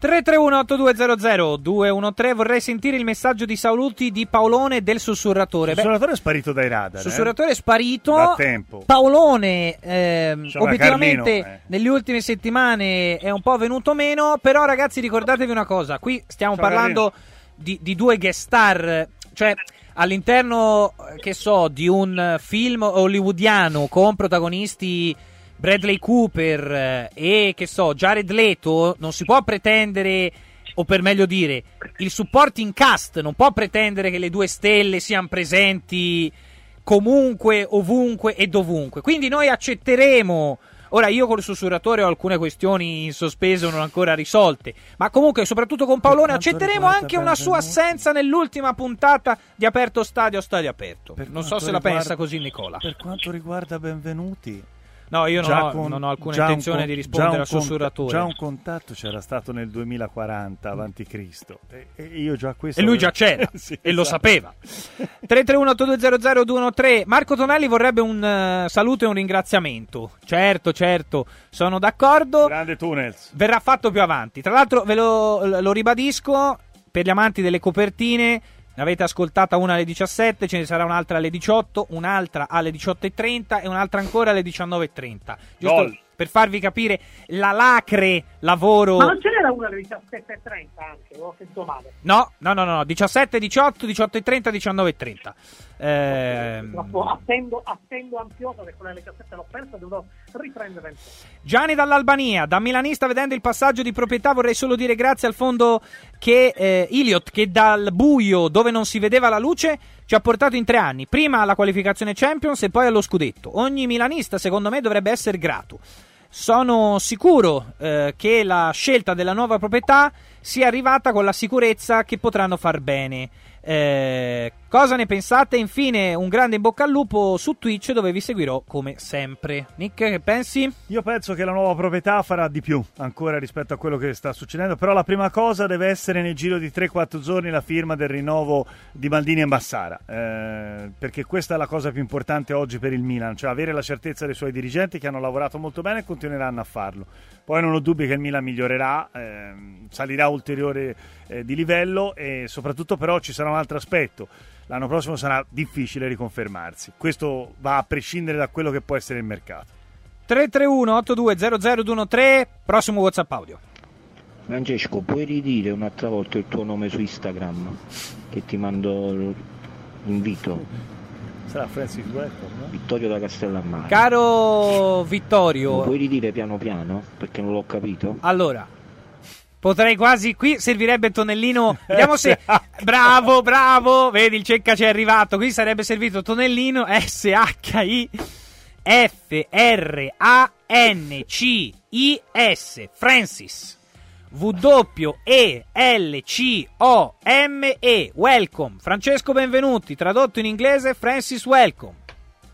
tre tre uno otto due zero zero due uno tre. Vorrei sentire il messaggio di saluti di Paolone del sussurratore. Il sussurratore Beh, è sparito dai radar. Il sussurratore eh? è sparito da tempo. Paolone ehm, Insomma, obiettivamente Carlino, eh. nelle ultime settimane è un po' venuto meno. Però ragazzi, ricordatevi una cosa. Qui stiamo Ciao, parlando di, di due guest star. Cioè, all'interno, che so, di un film hollywoodiano con protagonisti Bradley Cooper e, che so, Jared Leto, non si può pretendere, o per meglio dire, il supporting cast non può pretendere che le due stelle siano presenti comunque, ovunque e dovunque. Quindi noi accetteremo, ora io col sussurratore ho alcune questioni in sospeso non ancora risolte, ma comunque soprattutto con Paolone accetteremo anche una sua assenza nell'ultima puntata di Aperto Stadio, Stadio Aperto. Non so se la pensa così Nicola. Per quanto riguarda Benvenuti, no, io non ho, con, non ho alcuna intenzione con, di rispondere al sussurratore. Già un contatto c'era stato nel duemilaquaranta avanti Cristo. E, e, io già questo e lui avevo... già c'era sì, e esatto. lo sapeva. tre tre uno otto due zero zero due uno tre. Marco Tonelli vorrebbe un uh, saluto e un ringraziamento. Certo, certo, sono d'accordo. Grande Tunnels. Verrà fatto più avanti. Tra l'altro ve lo, lo ribadisco, per gli amanti delle copertine, ne avete ascoltata una alle diciassette, ce ne sarà un'altra alle diciotto, un'altra alle diciotto e trenta e un'altra ancora alle diciannove e trenta. Giusto Gol. Per farvi capire la lacre lavoro. Ma non ce n'era una alle diciassette e trenta anche, ho sentito male. No, no, no, no, diciassette, diciotto, diciotto e trenta, diciannove e trenta. Eh... Attendo, attendo ansiosa perché quella alle diciassette l'ho persa e dovrò riprendere. Gianni dall'Albania, da milanista vedendo il passaggio di proprietà vorrei solo dire grazie al fondo che eh, Iliot, che dal buio dove non si vedeva la luce ci ha portato in tre anni, prima alla qualificazione Champions e poi allo scudetto. Ogni milanista secondo me dovrebbe essere grato. Sono sicuro eh, che la scelta della nuova proprietà sia arrivata con la sicurezza che potranno far bene. Eh, cosa ne pensate? Infine un grande in bocca al lupo su Twitch dove vi seguirò come sempre. Nick, che pensi? Io penso che la nuova proprietà farà di più ancora rispetto a quello che sta succedendo, però la prima cosa deve essere nel giro di tre quattro giorni la firma del rinnovo di Maldini e Massara, eh, perché questa è la cosa più importante oggi per il Milan, cioè avere la certezza dei suoi dirigenti che hanno lavorato molto bene e continueranno a farlo. Poi non ho dubbi che il Milan migliorerà, eh, salirà ulteriore eh, di livello e soprattutto però ci sarà un altro aspetto. L'anno prossimo sarà difficile riconfermarsi. Questo va a prescindere da quello che può essere il mercato. tre tre uno otto due zero zero due uno tre, prossimo WhatsApp audio. Francesco, puoi ridire un'altra volta il tuo nome su Instagram? Che ti mando l'invito. Sarà Francis Wellcome, no? Vittorio da Castellammare. Caro Vittorio, lo puoi ridire piano piano? Perché non l'ho capito. Allora, potrei quasi, qui servirebbe Tonellino. Vediamo se bravo, bravo, vedi il Cecca ci è arrivato. Qui sarebbe servito Tonellino S H I F R A N C I S Francis W E L C O M E Welcome. Francesco Benvenuti, tradotto in inglese Francis Welcome.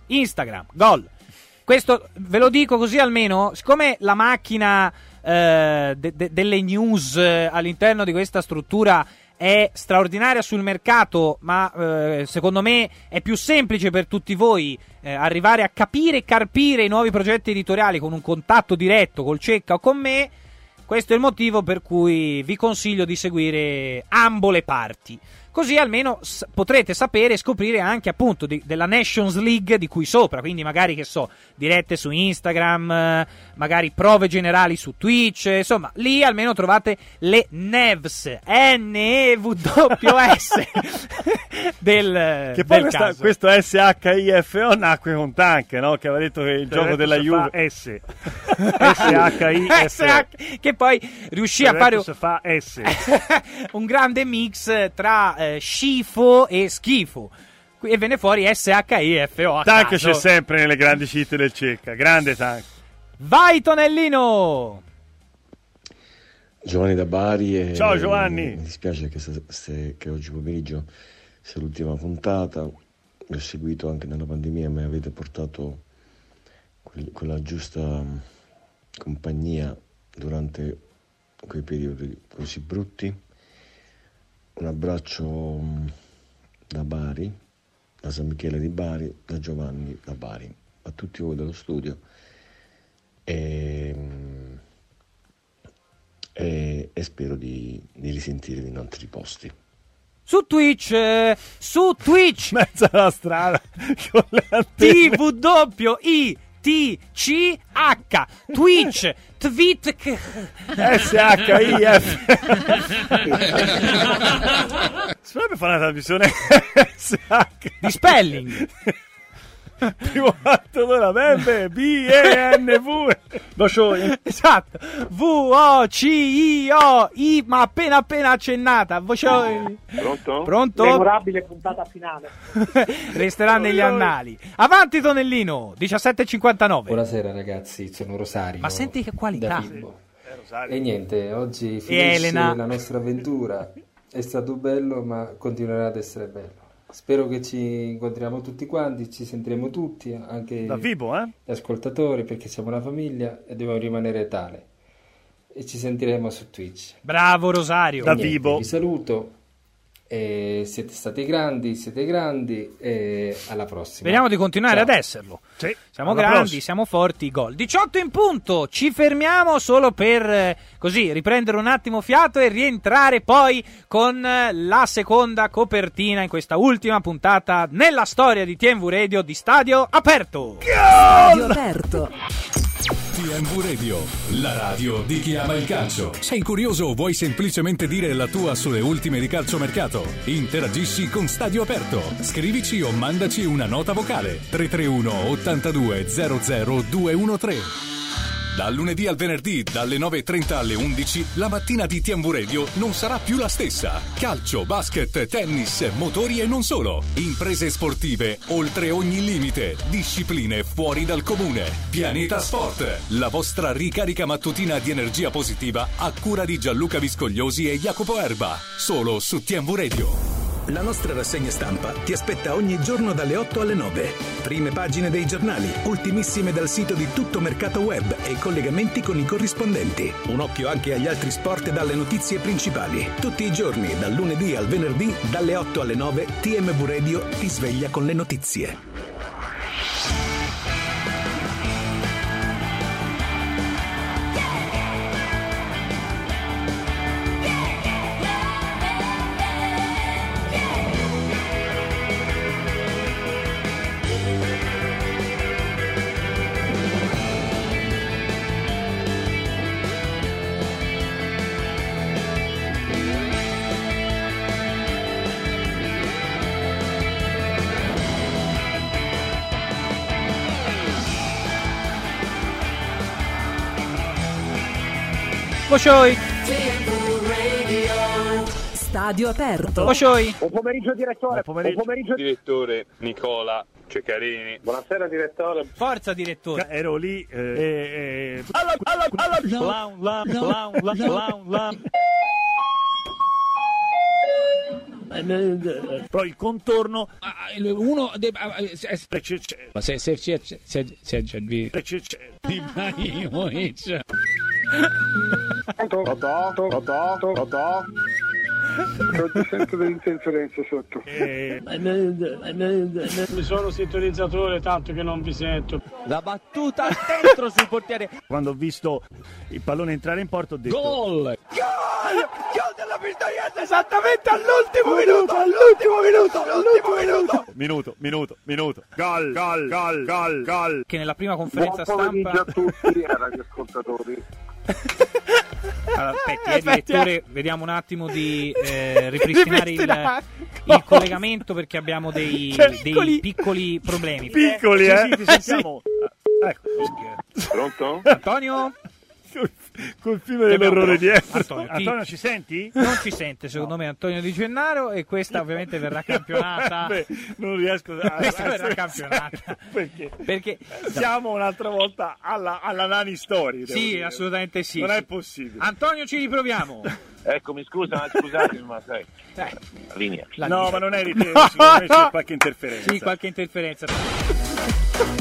Instagram, gol. Questo ve lo dico così almeno, siccome la macchina eh, de- de- delle news eh, all'interno di questa struttura è straordinaria sul mercato, ma eh, secondo me è più semplice per tutti voi eh, arrivare a capire e carpire i nuovi progetti editoriali con un contatto diretto col Cecca o con me. Questo è il motivo per cui vi consiglio di seguire ambo le parti, così almeno s- potrete sapere e scoprire anche appunto di- della Nations League di cui sopra, quindi magari, che so, dirette su Instagram, magari prove generali su Twitch, insomma lì almeno trovate le N E V S N E W S del, che poi del questa, caso. Questo S H I F O nacque con Tank, no? Che aveva detto che il per gioco della Juve S S H I F O che poi riuscì per a fare fa S. un grande mix tra eh, scifo e schifo e venne fuori S H I F O. Tank caso. C'è sempre nelle grandi città del Cecca, grande Tank. Vai Tonellino. Giovanni da Bari e ciao Giovanni. Mi dispiace che, se, se, che oggi pomeriggio sia l'ultima puntata. Vi ho seguito anche nella pandemia, mi avete portato quel, quella giusta compagnia durante quei periodi così brutti. Un abbraccio da Bari, da San Michele di Bari, da Giovanni da Bari, a tutti voi dello studio. E e, e spero di, di risentirvi in altri posti. Su Twitch, eh, su Twitch, mezzo alla strada con le antenne. T W I T C H Twitch, tweet S H I F. Si dovrebbe fare una trasmissione S H di spelling. Primo atto della Benve, B E N V esatto, V O C I O I, ma appena appena accennata. Vocio... Pronto? Pronto? Memorabile puntata finale. Resterà negli annali. Avanti Tonellino, diciassette e cinquantanove. Buonasera ragazzi, sono Rosario. Ma senti che qualità. E niente, oggi finisce Elena. La nostra avventura. È stato bello, ma continuerà ad essere bello. Spero che ci incontriamo tutti quanti, ci sentiremo tutti, anche da vivo, eh? Gli ascoltatori, perché siamo una famiglia e dobbiamo rimanere tale. E ci sentiremo su Twitch. Bravo Rosario! Da vivo! Vi saluto, e siete stati grandi, siete grandi e alla prossima. Speriamo di continuare Ciao. Ad esserlo. Sì, siamo grandi, prossima. Siamo forti, gol. diciotto in punto, ci fermiamo solo per così riprendere un attimo fiato e rientrare poi con la seconda copertina in questa ultima puntata nella storia di T M W Radio di Stadio Aperto. Stadio Aperto. T M W Radio, la radio di chi ama il calcio. Sei curioso o vuoi semplicemente dire la tua sulle ultime di calciomercato? Interagisci con Stadio Aperto. Scrivici o mandaci una nota vocale. tre tre uno ottantadue zero zero due uno tre. Dal lunedì al venerdì, dalle nove e trenta alle undici, la mattina di T M W Radio non sarà più la stessa. Calcio, basket, tennis, motori e non solo. Imprese sportive, oltre ogni limite. Discipline fuori dal comune. Pianeta Sport, la vostra ricarica mattutina di energia positiva a cura di Gianluca Viscogliosi e Jacopo Erba. Solo su T M W Radio. La nostra rassegna stampa ti aspetta ogni giorno dalle otto alle nove. Prime pagine dei giornali, ultimissime dal sito di Tutto Mercato Web e collegamenti con i corrispondenti. Un occhio anche agli altri sport e dalle notizie principali. Tutti i giorni, dal lunedì al venerdì, dalle otto alle nove, T M W Radio ti sveglia con le notizie. Stadio Aperto. Buon pomeriggio direttore. Buon pomeriggio. Buon pomeriggio direttore Nicolò Ceccarini. Buonasera direttore. Forza direttore. Ero lì. Eh, eh, alla, alla, alla. No. Laun, laun, no. Laun, laun, no. Laun, laun. Però il contorno uno de... ma se se c'è c'è c'è di Ibrahimovic. Ho sento delle interferenze sotto. Mi sono sintonizzatore tanto che non vi sento. La battuta dentro sul portiere. Quando ho visto il pallone entrare in porto ho detto gol! Gol! Gol della Vittorietta esattamente all'ultimo minuto, all'ultimo minuto, all'ultimo minuto. Minuto, minuto, minuto. Gol, gol, gol, gol, gol. Che nella prima conferenza stampa. Buon pomeriggio a tutti radioascoltatori. Allora, aspetti, eh, direttore, vediamo un attimo di eh, ripristinare il, il collegamento perché abbiamo dei, cioè, dei piccoli... piccoli problemi. Piccoli, eh? Sì, sì, ti sentiamo. Eh, ecco. Pronto? Antonio? Col fiume dell'errore dietro. Antonio, ti... Antonio, ci senti? Non ci sente, secondo no. me, Antonio Di Gennaro. E questa ovviamente verrà campionata. Beh, non riesco a... Questa verrà campionata. Perché? Perché siamo un'altra volta alla, alla Nani Story. Sì, dire. Assolutamente sì. Non sì. è possibile. Antonio, ci riproviamo. Eccomi, scusa, ma scusate, ma sai... La linea. La linea. No, ma non è ritenuto, c'è qualche interferenza. Sì, qualche interferenza.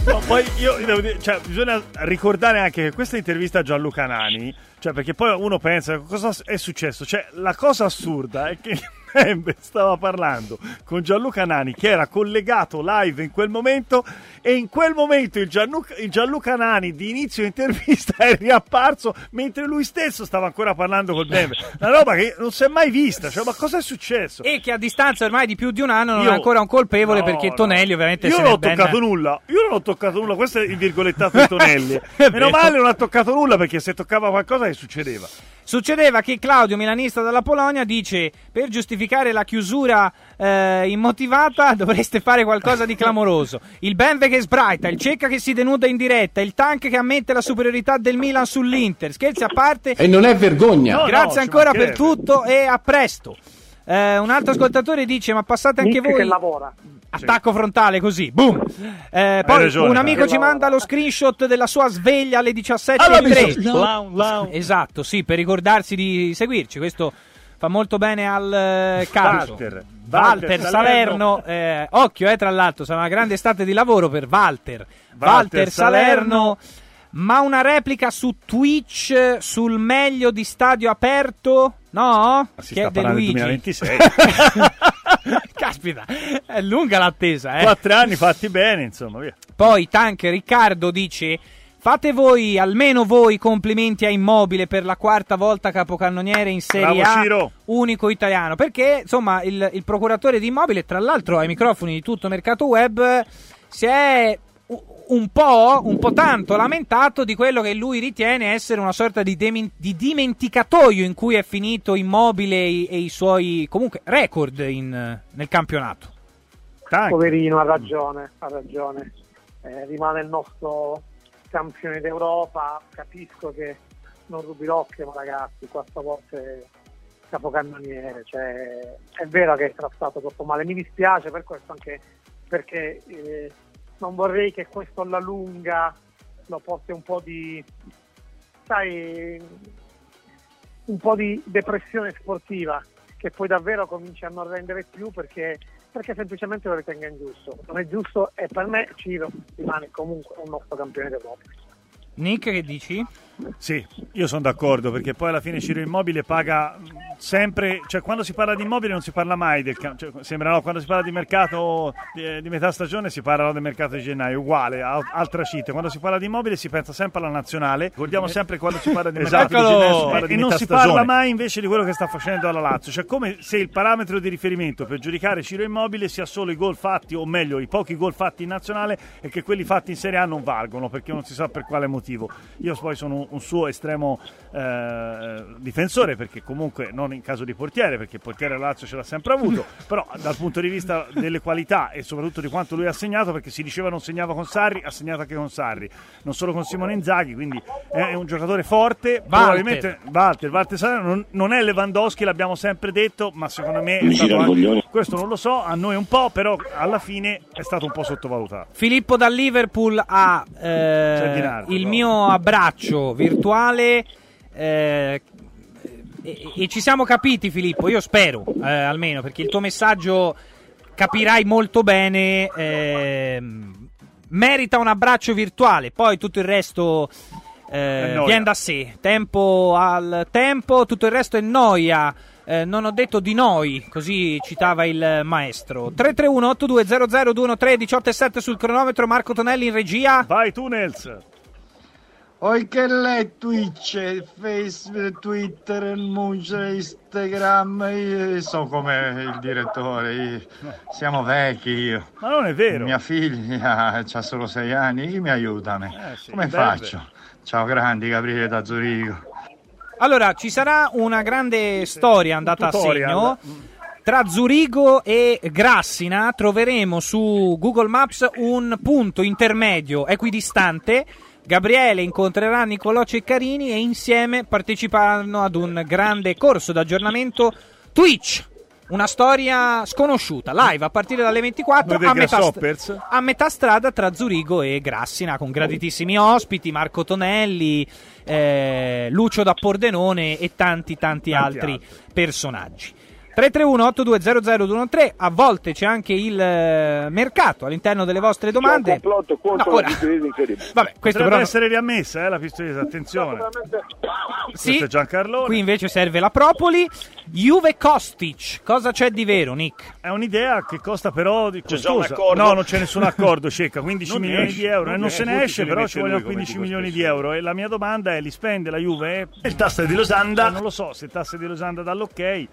No, poi io devo dire, cioè, bisogna ricordare anche che questa intervista a Gianluca Nani, cioè, perché poi uno pensa cosa è successo, cioè la cosa assurda è che Benve stava parlando con Gianluca Nani, che era collegato live in quel momento, e in quel momento il Gianluca, il Gianluca Nani di inizio intervista è riapparso mentre lui stesso stava ancora parlando con Benve. Una roba che non si è mai vista, cioè, ma cosa è successo? E che a distanza ormai di più di un anno non io, è ancora un colpevole, no, perché Tonelli no. Ovviamente io se non ho ben... toccato nulla, io non ho toccato nulla, questo è il virgolettato di Tonelli. Meno male non ha toccato nulla, perché se toccava qualcosa che succedeva? Succedeva che Claudio, milanista dalla Polonia, dice: per giustificare la chiusura eh, immotivata dovreste fare qualcosa di clamoroso. Il Benve che sbraita, il Cecca che si denuda in diretta, il Tank che ammette la superiorità del Milan sull'Inter. Scherzi a parte, e non è vergogna. No, grazie no, ancora per tutto e a presto. Eh, un altro ascoltatore dice: ma passate anche Nick voi che lavora. Attacco sì. Frontale così, boom. Eh, poi ragione, un amico ci manda lo screenshot della sua sveglia alle diciassette e trenta. Allora, esatto, sì, per ricordarsi di seguirci. Questo fa molto bene al calcio. Walter, Walter, Walter Salerno, Salerno. Eh, occhio, eh, tra l'altro, sarà una grande estate di lavoro per Walter. Walter, Walter Salerno. Salerno. Ma una replica su Twitch sul meglio di stadio aperto? No? Si che sta è Luigi. duemilaventisei. Caspita, è lunga l'attesa, eh? Quattro anni fatti bene, insomma, via. Poi Tank Riccardo dice: fate voi, almeno voi, complimenti a Immobile per la quarta volta capocannoniere in Serie Bravo, A, Ciro. Unico italiano. Perché, insomma, il, il procuratore di Immobile, tra l'altro ai microfoni di Tutto Mercato Web, si è... un po', un po' tanto lamentato di quello che lui ritiene essere una sorta di, de- di dimenticatoio in cui è finito Immobile e, e i suoi comunque record in, nel campionato. Tank. Poverino, ha ragione, ha ragione. Eh, rimane il nostro campione d'Europa. Capisco che non rubilocchio, ma ragazzi, questa volta è capocannoniere. Cioè, è vero che è trattato troppo male. Mi dispiace per questo, anche perché. Eh, Non vorrei che questo alla lunga lo porti un po' di, sai, un po' di depressione sportiva, che poi davvero comincia a non rendere più perché, perché semplicemente lo ritenga ingiusto. Non è giusto, e per me Ciro rimane comunque un nostro campione d'Europa. Nick, che dici? Sì, io sono d'accordo, perché poi alla fine Ciro Immobile paga sempre, cioè quando si parla di Immobile non si parla mai del cioè, sembra no, quando si parla di mercato di, di metà stagione si parla del mercato di gennaio, uguale, altra cita. Quando si parla di Immobile si pensa sempre alla nazionale, ricordiamo sempre quando si parla di mercato di gennaio si parla di e non si stagione. Parla mai invece di quello che sta facendo alla Lazio, cioè come se il parametro di riferimento per giudicare Ciro Immobile sia solo i gol fatti, o meglio i pochi gol fatti in nazionale, e che quelli fatti in Serie A non valgono perché non si sa per quale motivo. Io poi sono un suo estremo eh, difensore, perché comunque non in caso di portiere, perché il portiere Lazio ce l'ha sempre avuto, però dal punto di vista delle qualità e soprattutto di quanto lui ha segnato, perché si diceva non segnava con Sarri, ha segnato anche con Sarri, non solo con Simone Inzaghi, quindi è un giocatore forte. Walter. Probabilmente Walter, Walter Salerno non, non è Lewandowski, l'abbiamo sempre detto, ma secondo me è stato anche, questo non lo so, a noi un po', però alla fine è stato un po' sottovalutato. Filippo dal Liverpool ha eh, Nardo, il no? mio abbraccio virtuale eh, e, e ci siamo capiti, Filippo, io spero, eh, almeno, perché il tuo messaggio capirai molto bene, eh, merita un abbraccio virtuale, poi tutto il resto eh, viene da sé, tempo al tempo, tutto il resto è noia. Eh, non ho detto di noi, così citava il maestro. Tre tre uno otto due zero zero due uno tre uno otto sette sul cronometro. Marco Tonelli in regia, vai Tunnels. Oi che lei Twitch, Facebook, Twitter, Instagram, io so come il direttore, io. Siamo vecchi io. Ma non è vero. Mia figlia ha solo sei anni, chi mi aiuta? Eh sì, come bello. Faccio? Ciao grandi, Gabriele da Zurigo. Allora, ci sarà una grande storia andata Tutorial. A segno. Tra Zurigo e Grassina troveremo su Google Maps un punto intermedio equidistante. Gabriele incontrerà Nicolò Ceccarini e insieme parteciperanno ad un grande corso d'aggiornamento Twitch, una storia sconosciuta, live a partire dalle ventiquattro a metà, st- a metà strada tra Zurigo e Grassina, con graditissimi ospiti, Marco Tonelli, eh, Lucio da Pordenone e tanti tanti, tanti altri, altri personaggi. tre tre uno otto due zero zero due uno tre. A volte c'è anche il mercato all'interno delle vostre domande. C'è un complotto contro no, la pistoiese incredibile. Vabbè, questo potrebbe però essere riammessa, eh, la pistoiese, attenzione. Sì, qui invece serve la propoli. Juve Kostic, cosa c'è di vero, Nick? È un'idea che costa però di costosa. No, non c'è nessun accordo, Cecca, quindici milioni di euro e non se ne esce, però ci vogliono quindici milioni di euro. E la mia domanda è, li spende la Juve? Il tasse di Losanda? Non lo so, se il tasse di Losanda dà l'ok.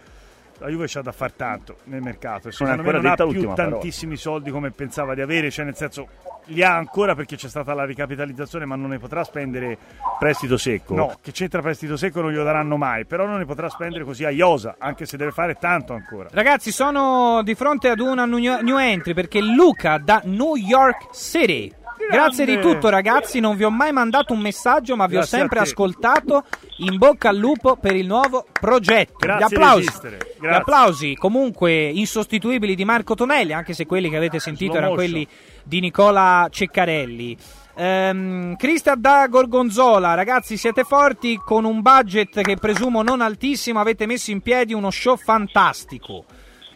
La Juve c'ha da far tanto nel mercato e secondo me non ha più tantissimi soldi come pensava di avere, cioè nel senso li ha ancora perché c'è stata la ricapitalizzazione, ma non ne potrà spendere prestito secco. No, che c'entra prestito secco, non glielo daranno mai, però non ne potrà spendere così a iosa, anche se deve fare tanto ancora. Ragazzi, sono di fronte ad una new entry perché Luca da New York City. Grazie di tutto, ragazzi, non vi ho mai mandato un messaggio, ma vi Grazie ho sempre ascoltato. In bocca al lupo per il nuovo progetto. Grazie, gli applausi, gli applausi comunque insostituibili di Marco Tonelli, anche se quelli che avete sentito erano quelli di Nicola Ceccarelli. Um, Crista da Gorgonzola, ragazzi siete forti, con un budget che presumo non altissimo avete messo in piedi uno show fantastico.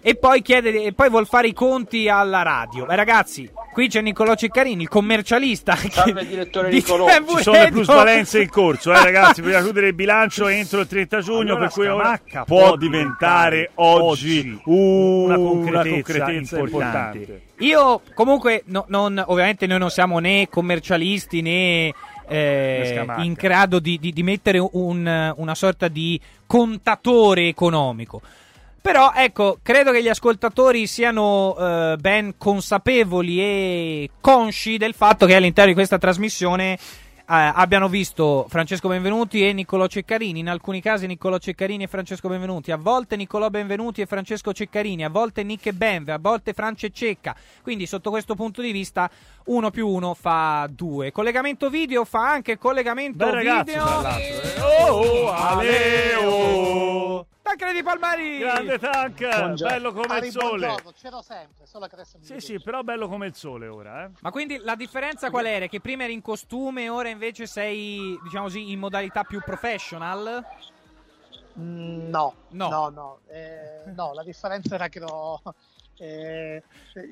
E poi, chiede, e poi vuol fare i conti alla radio. Beh, ragazzi, qui c'è Nicolò Ceccarini, il commercialista. Salve, direttore di Nicolò. Ci sono le plusvalenze in corso, eh, ragazzi. Bisogna chiudere il bilancio entro il trenta giugno. Allora, per cui ora può diventare oggi una concretezza, una concretezza importante. importante. Io, comunque, no, non, ovviamente, noi non siamo né commercialisti né. Eh, in grado di, di, di mettere un, una sorta di contatore economico. Però ecco, credo che gli ascoltatori siano eh, ben consapevoli e consci del fatto che all'interno di questa trasmissione eh, abbiano visto Francesco Benvenuti e Nicolò Ceccarini, in alcuni casi Nicolò Ceccarini e Francesco Benvenuti, a volte Nicolò Benvenuti e Francesco Ceccarini, a volte Nick e Benve, a volte France e Cecca. Quindi sotto questo punto di vista uno più uno fa due. Collegamento video fa anche collegamento Beh, video. Ragazzi, oh, oh, aleo. Tancredi Palmeri, grande Tank, Buongiorno. bello come Ari, il sole. Buongiorno. C'ero sempre, solo che adesso mi Sì, sì, però bello come il sole ora, eh. Ma quindi la differenza qual era? Che prima eri in costume e ora invece sei, diciamo così, in modalità più professional? No, no, no, no, eh, no, la differenza era che ero... Eh,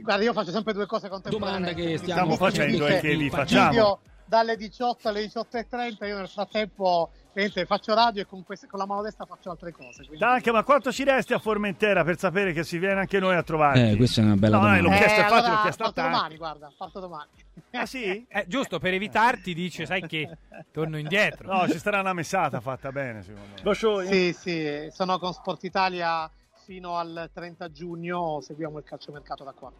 guarda, io faccio sempre due cose contemporanee. Domanda che stiamo, stiamo facendo e che li facciamo. Video dalle diciotto alle diciotto e trenta, io nel frattempo... Mentre faccio radio e con, queste, con la mano destra faccio altre cose. Quindi... Tank, ma quanto ci resti a Formentera per sapere che si viene anche noi a trovarti? Eh, questa è una bella no, domanda. No, l'ho chiesto eh, allora, l'ho chiesto parto domani, guarda, parto domani. Ah sì? Eh, giusto, per evitarti dice, sai che torno indietro. No, ci sarà una messata fatta bene, secondo me. Lo show, sì, io... sì, sono con Sport Italia fino al trenta giugno, seguiamo il calciomercato da qua.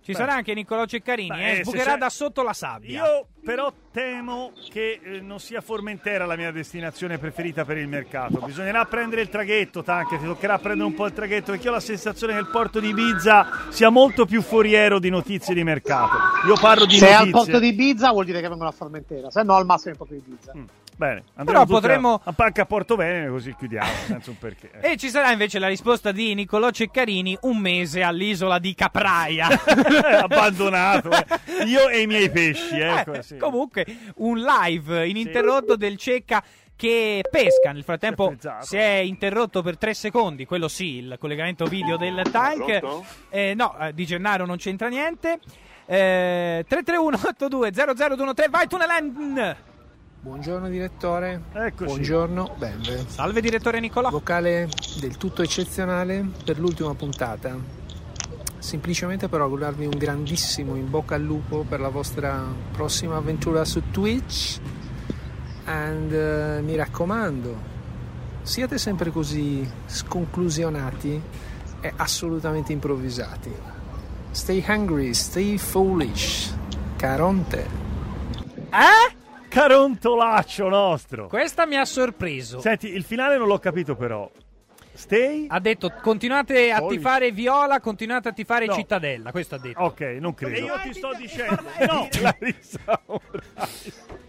Ci Beh. sarà anche Nicolò Ceccarini, Beh, eh, sbucherà da sotto la sabbia. Io però temo che eh, non sia Formentera la mia destinazione preferita per il mercato. Bisognerà prendere il traghetto, Tanche, ti toccherà prendere un po' il traghetto, perché io ho la sensazione che il porto di Ibiza sia molto più foriero di notizie di mercato. Io parlo di Se notizie. Se è al porto di Ibiza vuol dire che vengono a Formentera, se no al massimo è proprio Ibiza. Mm. Bene, andremo però potremmo... a Pacca a Porto Venere, così chiudiamo, senza un perché. E ci sarà invece la risposta di Nicolò Ceccarini, un mese all'isola di Capraia. Abbandonato, eh. Io e i miei pesci. Ecco, eh, sì. Comunque, un live ininterrotto sì. del Cecca che pesca. Nel frattempo si è interrotto per tre secondi, quello sì, il collegamento video del Tank. Eh, no, di Gennaro non c'entra niente. Eh, tre tre uno otto due zero zero due uno tre, vai Tunelen! Buongiorno direttore, Eccoci. buongiorno Benve. Salve direttore Nicolò. Vocale del tutto eccezionale per l'ultima puntata. Semplicemente per augurarvi un grandissimo in bocca al lupo per la vostra prossima avventura su Twitch. And uh, mi raccomando, siate sempre così sconclusionati e assolutamente improvvisati. Stay hungry, stay foolish. Caronte. Eh? Carontolaccio nostro. Questa mi ha sorpreso. Senti, il finale non l'ho capito però. Stay. Ha detto continuate a tifare Viola, continuate a tifare no. Cittadella. Questo ha detto. Ok, non credo. E io ti sto dicendo. No, Larissa.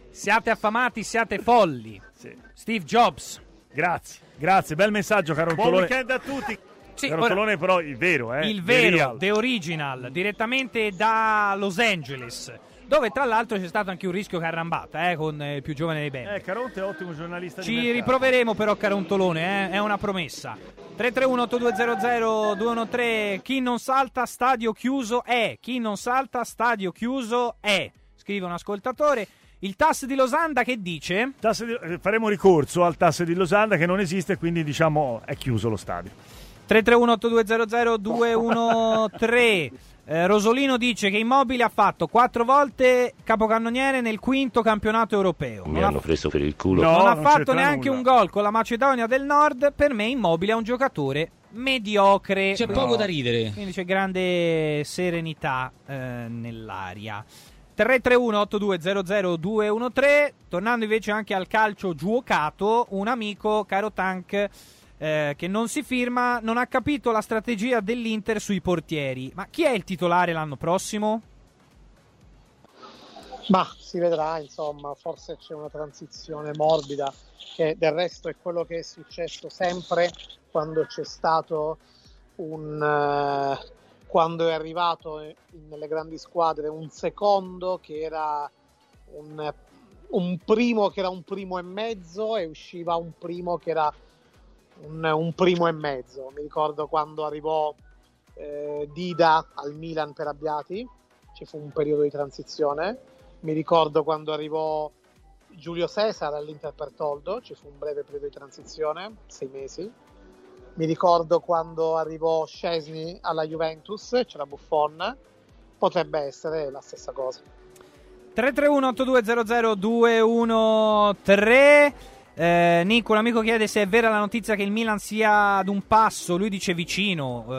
Siate affamati, siate folli. Sì. Steve Jobs. Grazie. Grazie, bel messaggio Carontolone. Buon weekend a tutti. Sì, Carontolone ora, però il vero, eh. Il vero, the, the original, direttamente da Los Angeles. Dove tra l'altro c'è stato anche un rischio carambata eh, con il più giovane dei Benve. Eh, Caronte è ottimo giornalista. Ci di riproveremo però Carontolone, eh, è una promessa. tre tre uno otto due zero zero due uno tre. Chi non salta stadio chiuso è. Chi non salta stadio chiuso è. Scrive un ascoltatore. Il T A S di Losanda che dice? Di, faremo ricorso al T A S di Losanda che non esiste, quindi diciamo è chiuso lo stadio. tre tre uno otto due zero zero due uno tre. eh, Rosolino dice che Immobile ha fatto quattro volte capocannoniere nel quinto campionato europeo. Mi non hanno ha... preso per il culo. No, non, non ha fatto neanche nulla. Un gol con la Macedonia del Nord. Per me Immobile è un giocatore mediocre. C'è però poco da ridere. Quindi c'è grande serenità eh, nell'aria. tre tre uno otto due zero zero due uno tre. Tornando invece anche al calcio giuocato, un amico, caro Tank, eh, che non si firma, non ha capito la strategia dell'Inter sui portieri. Ma chi è il titolare l'anno prossimo? Ma si vedrà, insomma, forse c'è una transizione morbida, che del resto è quello che è successo sempre quando c'è stato un... Uh, quando è arrivato nelle grandi squadre un secondo che era un, un primo che era un primo e mezzo e usciva un primo che era un, un primo e mezzo. Mi ricordo quando arrivò eh, Dida al Milan per Abbiati, ci fu un periodo di transizione. Mi ricordo quando arrivò Giulio Cesare all'Inter per Toldo, ci fu un breve periodo di transizione, sei mesi. Mi ricordo quando arrivò Szczęsny alla Juventus, c'era Buffon, potrebbe essere la stessa cosa. tre tre uno otto due zero zero due uno tre. eh, Nico, l'amico, chiede se è vera la notizia che il Milan sia ad un passo, lui dice vicino, eh,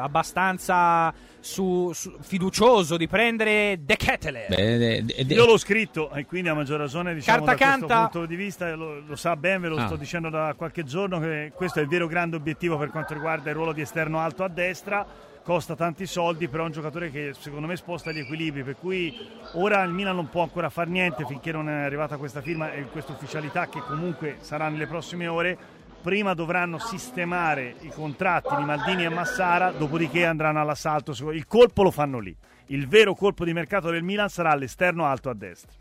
abbastanza su, su, fiducioso di prendere De Ketelaere. Beh, de, de, de. Io l'ho scritto e quindi a maggior ragione, diciamo, carta da canta. Questo punto di vista lo, lo sa ben, ve lo ah. sto dicendo da qualche giorno che questo è il vero grande obiettivo per quanto riguarda il ruolo di esterno alto a destra. Costa tanti soldi, però è un giocatore che secondo me sposta gli equilibri, per cui ora il Milan non può ancora far niente finché non è arrivata questa firma e questa ufficialità, che comunque sarà nelle prossime ore. Prima dovranno sistemare i contratti di Maldini e Massara, dopodiché andranno all'assalto. Il colpo lo fanno lì, il vero colpo di mercato del Milan sarà all'esterno alto a destra.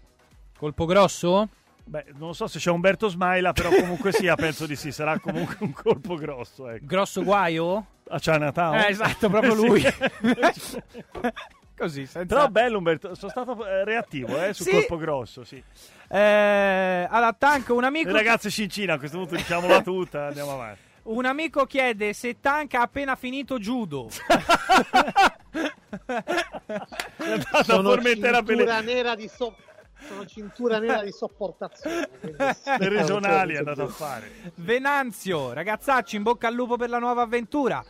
Colpo grosso? Beh, non so se c'è Umberto Smaila, però comunque sia, penso di sì, sarà comunque un colpo grosso. Ecco. Grosso guaio? A Chinatown? Eh, esatto, proprio lui. Così, senza... Però bello Umberto, sono stato reattivo eh, sul sì. colpo grosso, sì. Eh, alla Tank, un amico... Le ragazze cincina, a questo punto diciamola tutta, andiamo avanti. Un amico chiede se Tank ha appena finito judo. Sono cintura pelle... nera di sopra. Sono cintura nera di sopportazione. Le regionali è andato a fare. Venanzio, ragazzacci, in bocca al lupo per la nuova avventura.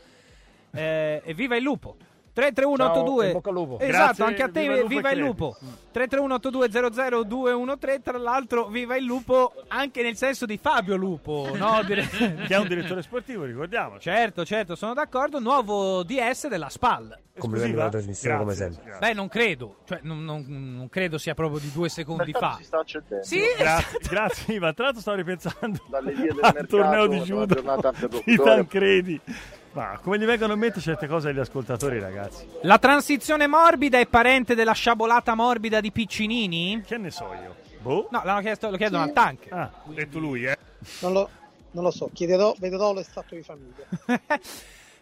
Eh, evviva il lupo. tre tre uno otto due. In bocca al lupo. Esatto, grazie, anche a te, viva, viva il lupo. tre tre uno otto due zero zero due uno tre. Tra l'altro, viva il lupo anche nel senso di Fabio Lupo, no? Che è un direttore sportivo, ricordiamo. Certo, certo, sono d'accordo. Nuovo D S della SPAL. Come la trasmissione, come sempre. Grazie. Beh, non credo, cioè, non, non, non credo sia proprio di due secondi fa. Si sta accendendo. Sì, grazie, esatto. Grazie, Iva. Tra l'altro, stavo ripensando dalle vie del al mercato, torneo di judo di Tancredi. Ma come gli vengono in mente certe cose agli ascoltatori, ragazzi. La transizione morbida è parente della sciabolata morbida di Piccinini? Che ne so io. Boh. No, l'hanno chiesto, lo chiedono sì. al Tank. Ah, ho detto lui, eh. Non lo, non lo so, chiederò, vedrò l'estratto di famiglia.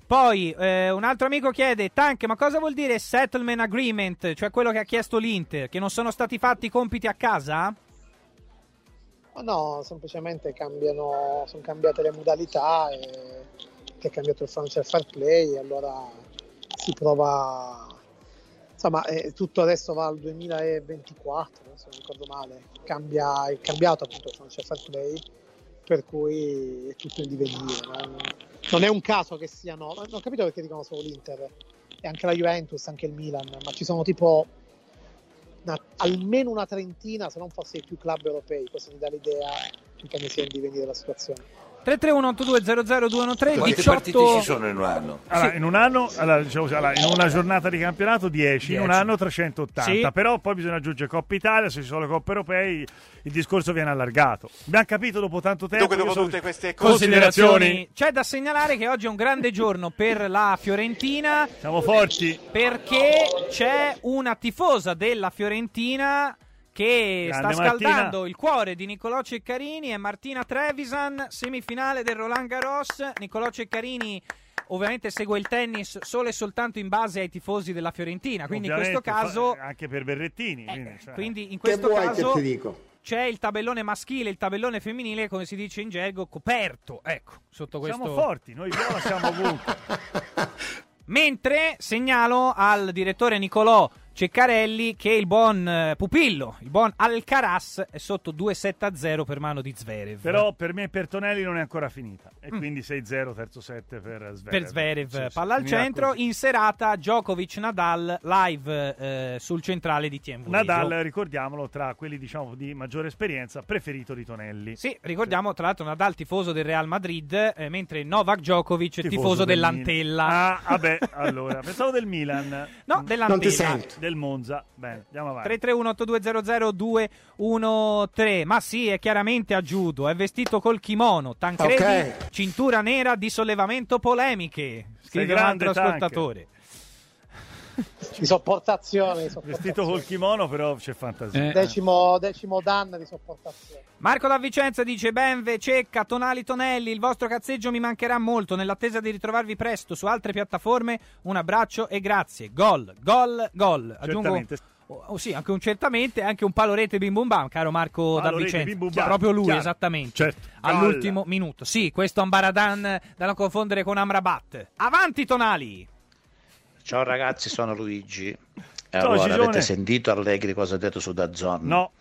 Poi eh, un altro amico chiede: Tank, ma cosa vuol dire settlement agreement? Cioè quello che ha chiesto l'Inter, che non sono stati fatti i compiti a casa? Ma no, semplicemente cambiano, sono cambiate le modalità e... che è cambiato il financial fair play e allora si prova, insomma, eh, tutto adesso va al duemilaventiquattro, se non ricordo male, cambia, è cambiato appunto il financial fair play, per cui è tutto in divenire, no? Non è un caso che siano, non ho capito perché dicono solo l'Inter e anche la Juventus, anche il Milan, ma ci sono tipo una, almeno una trentina, se non fosse i più club europei, questo mi dà l'idea di come sia in divenire la situazione. tre tre uno otto due zero zero due uno tre. Quante diciotto... partite ci sono in un anno? Allora, sì. in un anno, allora, diciamo, allora, in una giornata di campionato dieci, in un anno trecentottanta, sì. Però poi bisogna aggiungere Coppa Italia, se ci sono le Coppe Europei il discorso viene allargato. Abbiamo capito dopo tanto tempo. Dunque, dopo so... tutte queste considerazioni. considerazioni C'è da segnalare che oggi è un grande giorno per la Fiorentina. Siamo forti. Perché c'è una tifosa della Fiorentina che grande sta scaldando Martina. Il cuore di Nicolò Ceccarini e Martina Trevisan, semifinale del Roland Garros. Nicolò Ceccarini ovviamente segue il tennis solo e soltanto in base ai tifosi della Fiorentina, quindi ovviamente, in questo caso anche per Berrettini, eh, quindi, cioè. Quindi in questo che vuoi caso che ti dico? C'è il tabellone maschile, il tabellone femminile, come si dice in gergo, coperto, ecco, sotto questo. Siamo forti, noi però siamo ovunque. Mentre segnalo al direttore Nicolò Ceccarelli che il buon pupillo, il buon Alcaraz è sotto due sette a zero per mano di Zverev. Però per me per Tonelli non è ancora finita e mm. quindi sei zero terzo set per Zverev. Per Zverev sì, palla sì, al centro, così. In serata Djokovic-Nadal live eh, sul centrale di T M W. Nadal, ricordiamolo, tra quelli diciamo di maggiore esperienza, preferito di Tonelli. Sì, ricordiamo tra l'altro Nadal tifoso del Real Madrid, eh, mentre Novak Djokovic tifoso, tifoso del dell'Antella. Ah, vabbè, allora, pensavo del Milan. No, dell'Antella. Non ti sento. Del Monza. Bene, andiamo avanti. tre tre uno otto due zero zero due uno tre. Ma sì, è chiaramente a judo, è vestito col kimono. Tancredi, okay. Cintura nera di sollevamento polemiche, scrive un altro ascoltatore. Di sopportazione, di sopportazione, vestito col kimono, però c'è fantasia. Eh. Decimo, decimo danno di sopportazione. Marco da Vicenza dice: Benve, Cecca, Tonali, Tonelli, il vostro cazzeggio mi mancherà molto. Nell'attesa di ritrovarvi presto su altre piattaforme, un abbraccio e grazie. Gol, gol, gol. Aggiungo oh, sì, anche un certamente, anche un palo rete bim bum bam, caro Marco palo da Vicenza. Bam, cioè, proprio lui, chiaro. Esattamente. Certo. All'ultimo Golla. Minuto. Sì, questo Ambaradan da non confondere con Amrabat. Avanti, Tonali. Ciao ragazzi, sono Luigi. Ciao, allora, Gigione. Avete sentito Allegri cosa ha detto su DAZN? No.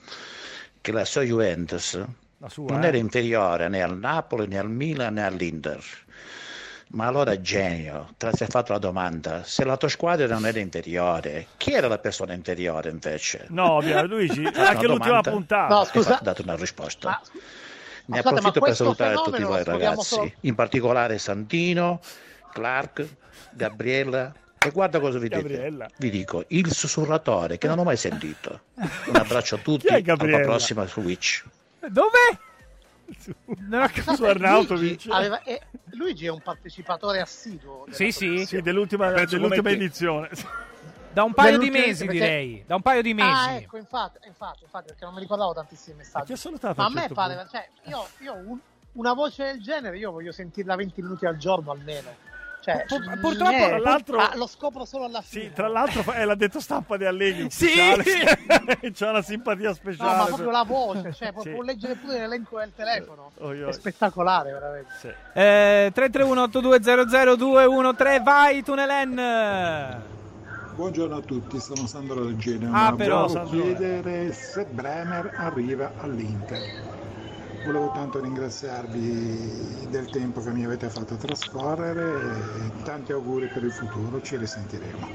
Che la sua Juventus la sua, non eh. era inferiore né al Napoli, né al Milan, né all'Inter. Ma allora, genio, te l'hai fatto la domanda. Se la tua squadra non era inferiore, chi era la persona inferiore invece? No, ovvio, Luigi, anche l'ultima puntata. No, scusa. Hai dato una risposta. Ma... Ne Aspetta, approfitto per salutare tutti voi ragazzi, solo... in particolare Santino, Clark, Gabriella. E guarda cosa vi dico. Vi dico il sussurratore che non ho mai sentito. Un abbraccio a tutti. Alla prossima su Twitch. Dove? Non ho capito. Luigi, aveva, eh, Luigi è un partecipatore assiduo. Sì, sì. sì, dell'ultima, dell'ultima edizione. Da un paio di mesi, perché... direi. Da un paio di mesi. Ah, ecco, infatti, infatti, infatti perché non mi ricordavo tantissimi messaggi. Ma, salutato ma a certo me pare, cioè, io, io un, una voce del genere, io voglio sentirla venti minuti al giorno almeno. Cioè, Pur- purtroppo eh, tra l'altro, ah, lo scopro solo alla fine. Sì, tra l'altro è eh, la detta stampa di Allegri. Sì, c'ha una simpatia speciale. No, ma proprio la voce, cioè sì. Può leggere pure l'elenco del telefono. Oh, oh, oh. È spettacolare veramente. Sì. Eh, tre tre uno otto due zero zero due uno tre, vai Tunelen. Buongiorno a tutti, sono Sandro da Genova. Ah, però volevo chiedere se Bremer arriva all'Inter. Volevo tanto ringraziarvi del tempo che mi avete fatto trascorrere e tanti auguri per il futuro, ci risentiremo.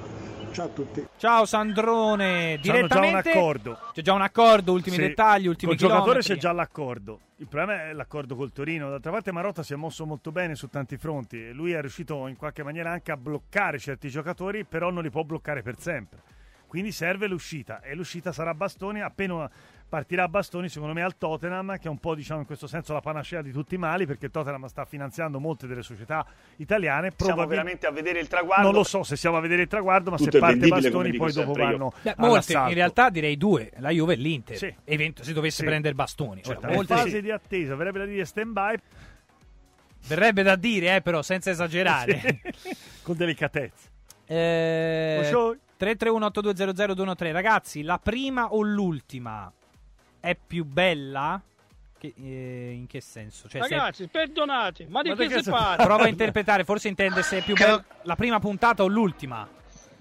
Ciao a tutti. Ciao Sandrone, direttamente. C'è già un accordo. C'è già un accordo, ultimi sì. dettagli, ultimi chilometri. Col giocatore c'è già l'accordo. Il problema è l'accordo col Torino. D'altra parte Marotta si è mosso molto bene su tanti fronti e lui è riuscito in qualche maniera anche a bloccare certi giocatori, però non li può bloccare per sempre. Quindi serve l'uscita e l'uscita sarà Bastoni appena partirà Bastoni secondo me al Tottenham, che è un po' diciamo in questo senso la panacea di tutti i mali, perché il Tottenham sta finanziando molte delle società italiane. Probabil- siamo veramente a vedere il traguardo? Non lo so se siamo a vedere il traguardo, ma tutto se parte Bastoni poi dopo vanno Beh, molte, in realtà direi due, la Juve e l'Inter sì. evento, se dovesse sì. prendere Bastoni cioè, in fase sì. di attesa, verrebbe da dire stand by verrebbe da dire eh, però senza esagerare sì. con delicatezza eh, tre tre uno otto due zero zero due uno tre ragazzi, la prima o l'ultima è più bella? Che, eh, in che senso? Cioè, ragazzi, se... perdonate, ma di ma che, che si parla? Prova a interpretare, forse intende se è più credo... bella la prima puntata o l'ultima,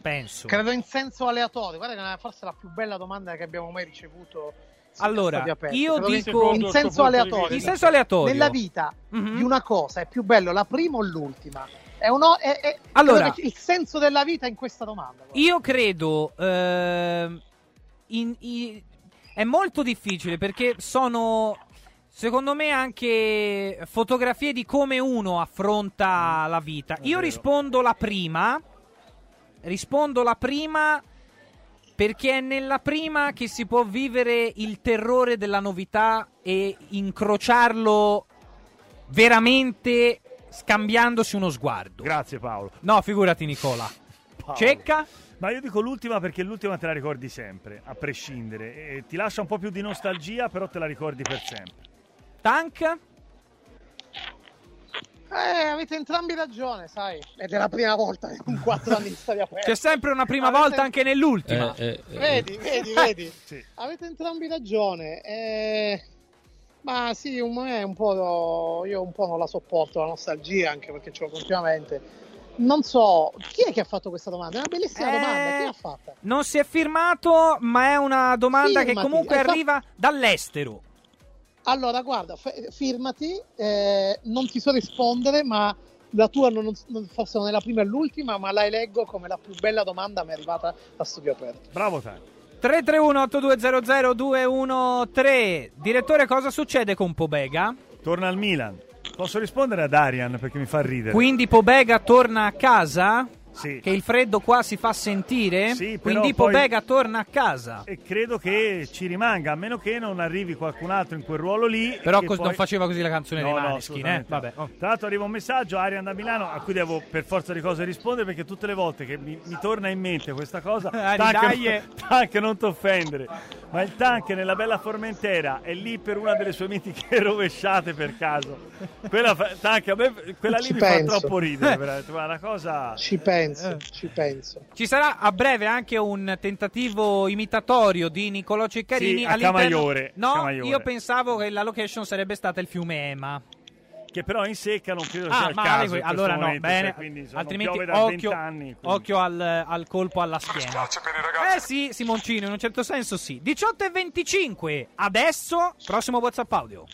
penso. Credo in senso aleatorio, guarda che è forse la più bella domanda che abbiamo mai ricevuto. Allora, io dico in senso aleatorio. In senso aleatorio. Nella vita mm-hmm. di una cosa è più bello la prima o l'ultima? È uno, è, è... Allora, il senso della vita in questa domanda. Guarda. Io credo eh, in... in... è molto difficile perché sono, secondo me, anche fotografie di come uno affronta la vita. Io rispondo la prima, rispondo la prima perché è nella prima che si può vivere il terrore della novità e incrociarlo veramente scambiandosi uno sguardo. Grazie Paolo. No, figurati Nicola. Paolo. Cecca? Ma io dico l'ultima perché l'ultima te la ricordi sempre, a prescindere, e ti lascia un po' più di nostalgia, però te la ricordi per sempre. Tank? Eh, avete entrambi ragione, sai. Ed è la prima volta che un quattro anni di storia aperta. C'è sempre una prima avete... volta anche nell'ultima. Eh, eh, eh. Vedi, vedi, vedi. Sì. Avete entrambi ragione. Eh... Ma sì, un, eh, un po' io un po' non la sopporto la nostalgia, anche perché ce l'ho continuamente. Non so, chi è che ha fatto questa domanda? È una bellissima eh, domanda, chi l'ha fatta? Non si è firmato, ma è una domanda firmati, che comunque arriva fa... dall'estero. Allora, guarda, f- firmati, eh, non ti so rispondere, ma la tua non, non, forse non è la prima e l'ultima, ma la eleggo come la più bella domanda mi è arrivata da Studio Aperto. Bravo te. tre tre uno otto due zero zero due uno tre. Direttore, cosa succede con Pobega? Torna al Milan. Posso rispondere a Darian perché mi fa ridere. Quindi Pobega torna a casa? Sì. Che il freddo qua si fa sentire, sì, quindi Pobega poi... torna a casa. E credo che ci rimanga, a meno che non arrivi qualcun altro in quel ruolo lì. Però cos- poi... non faceva così la canzone, no, di Maneskin, no, eh? Vabbè. Oh. Tra l'altro arriva un messaggio, Arian da Milano, a cui devo per forza di cose rispondere, perché tutte le volte che mi, mi torna in mente questa cosa, Tank, Tank non t'offendere, ma il Tank nella bella Formentera è lì per una delle sue mitiche rovesciate per caso. Quella, fa... Tank, a me, quella lì ci mi penso. Fa troppo ridere, veramente. Ma una cosa... Ci penso. Eh. Ci penso. Ci sarà a breve anche un tentativo imitatorio di Nicolò Ceccarini, sì, a Camaiore. No, Camaiore. Io pensavo che la location sarebbe stata il fiume Ema, che però in secca non credo ah, sia il caso. Que- allora no, momento, bene. Cioè, altrimenti occhio, anni, occhio al, al colpo alla schiena. Eh sì, Simoncino, in un certo senso sì. diciotto e venticinque adesso, prossimo WhatsApp audio.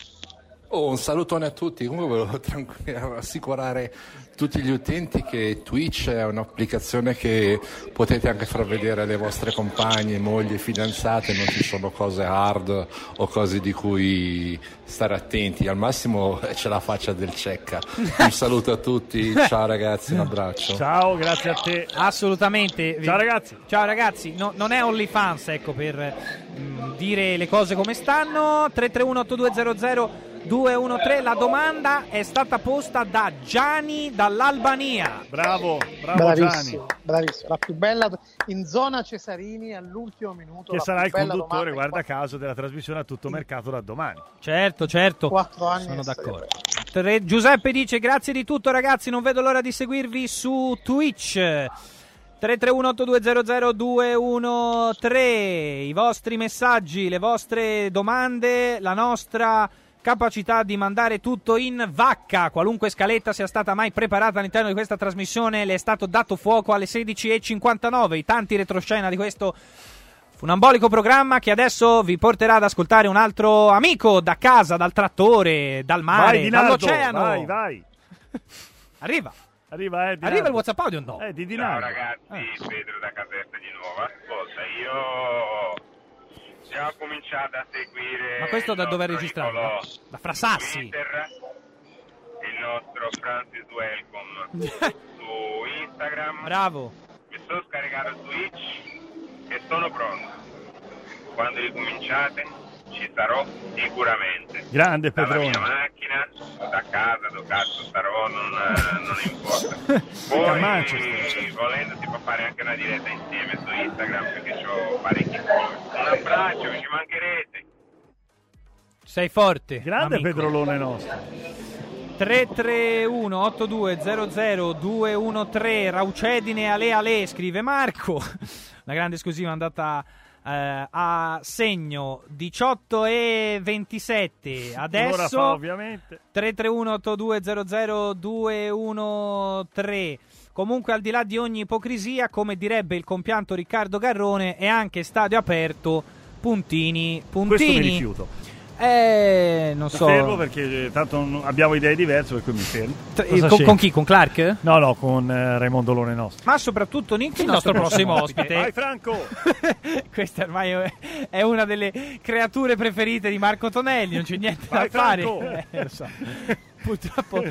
Oh, un salutone a tutti, comunque volevo tranqu- assicurare tutti gli utenti che Twitch è un'applicazione che potete anche far vedere alle vostre compagne, mogli, fidanzate, non ci sono cose hard o cose di cui stare attenti, al massimo c'è la faccia del Cecca. Un saluto a tutti, ciao ragazzi, un abbraccio. Ciao, grazie a te. Assolutamente. Ciao ragazzi. Ciao ragazzi, no, non è OnlyFans, ecco, per mh, dire le cose come stanno. Tre tre uno otto due zero zero due uno tre, la domanda è stata posta da Gianni dall'Albania. Bravo, bravo, bravissimo, Gianni. Bravissimo, la più bella in zona Cesarini all'ultimo minuto. Che sarà il conduttore, guarda caso, della trasmissione a Tutto Mercato da domani. Certo, certo. Quattro anni. Sono d'accordo. Tre, Giuseppe dice grazie di tutto ragazzi, non vedo l'ora di seguirvi su Twitch. tre tre uno otto due zero zero due uno tre, i vostri messaggi, le vostre domande, la nostra capacità di mandare tutto in vacca, qualunque scaletta sia stata mai preparata all'interno di questa trasmissione le è stato dato fuoco alle sedici e cinquantanove, i tanti retroscena di questo funambolico programma che adesso vi porterà ad ascoltare un altro amico da casa, dal trattore, dal mare, vai, dall'oceano. Vai, vai. Arriva. Arriva, eh, Arriva il WhatsApp audio o no? Eh, di Ciao ragazzi, ah. Pedro da Caserta di nuovo. Ascolta, io... ho cominciato a seguire, ma questo da dove è registrato? Da Frasassi, Twitter, il nostro Francis Welcome su Instagram. Bravo, mi sono scaricato Twitch e sono pronto. Quando ricominciate ci sarò sicuramente. Grande padrone. Dalla mia macchina, da casa, da cazzo sarò, non, non importa. Poi volendo si può fare anche una diretta insieme su Instagram perché c'ho parecchi follower. Un abbraccio, vi ci mancherete. Sei forte. Grande amico. Pedrolone nostro. tre tre uno otto due zero zero due uno tre, Raucedine Ale Ale, scrive Marco. La grande esclusiva è andata Uh, a segno. Diciotto e ventisette adesso fa, ovviamente. tre tre uno otto due zero zero due uno tre. Comunque, al di là di ogni ipocrisia, come direbbe il compianto Riccardo Garrone, è anche stadio aperto, puntini puntini. Questo mi rifiuto, eh, non so, mi fermo perché tanto abbiamo idee diverse, per cui mi fermo. Cosa con, con chi? Con Clark? No, no, con eh, Raimondo Lone nostro. Ma soprattutto Nick, il nostro prossimo ospite. Vai Franco. Questa ormai è una delle creature preferite di Marco Tonelli, non c'è niente Vai da Franco. fare. Eh, lo so. Purtroppo.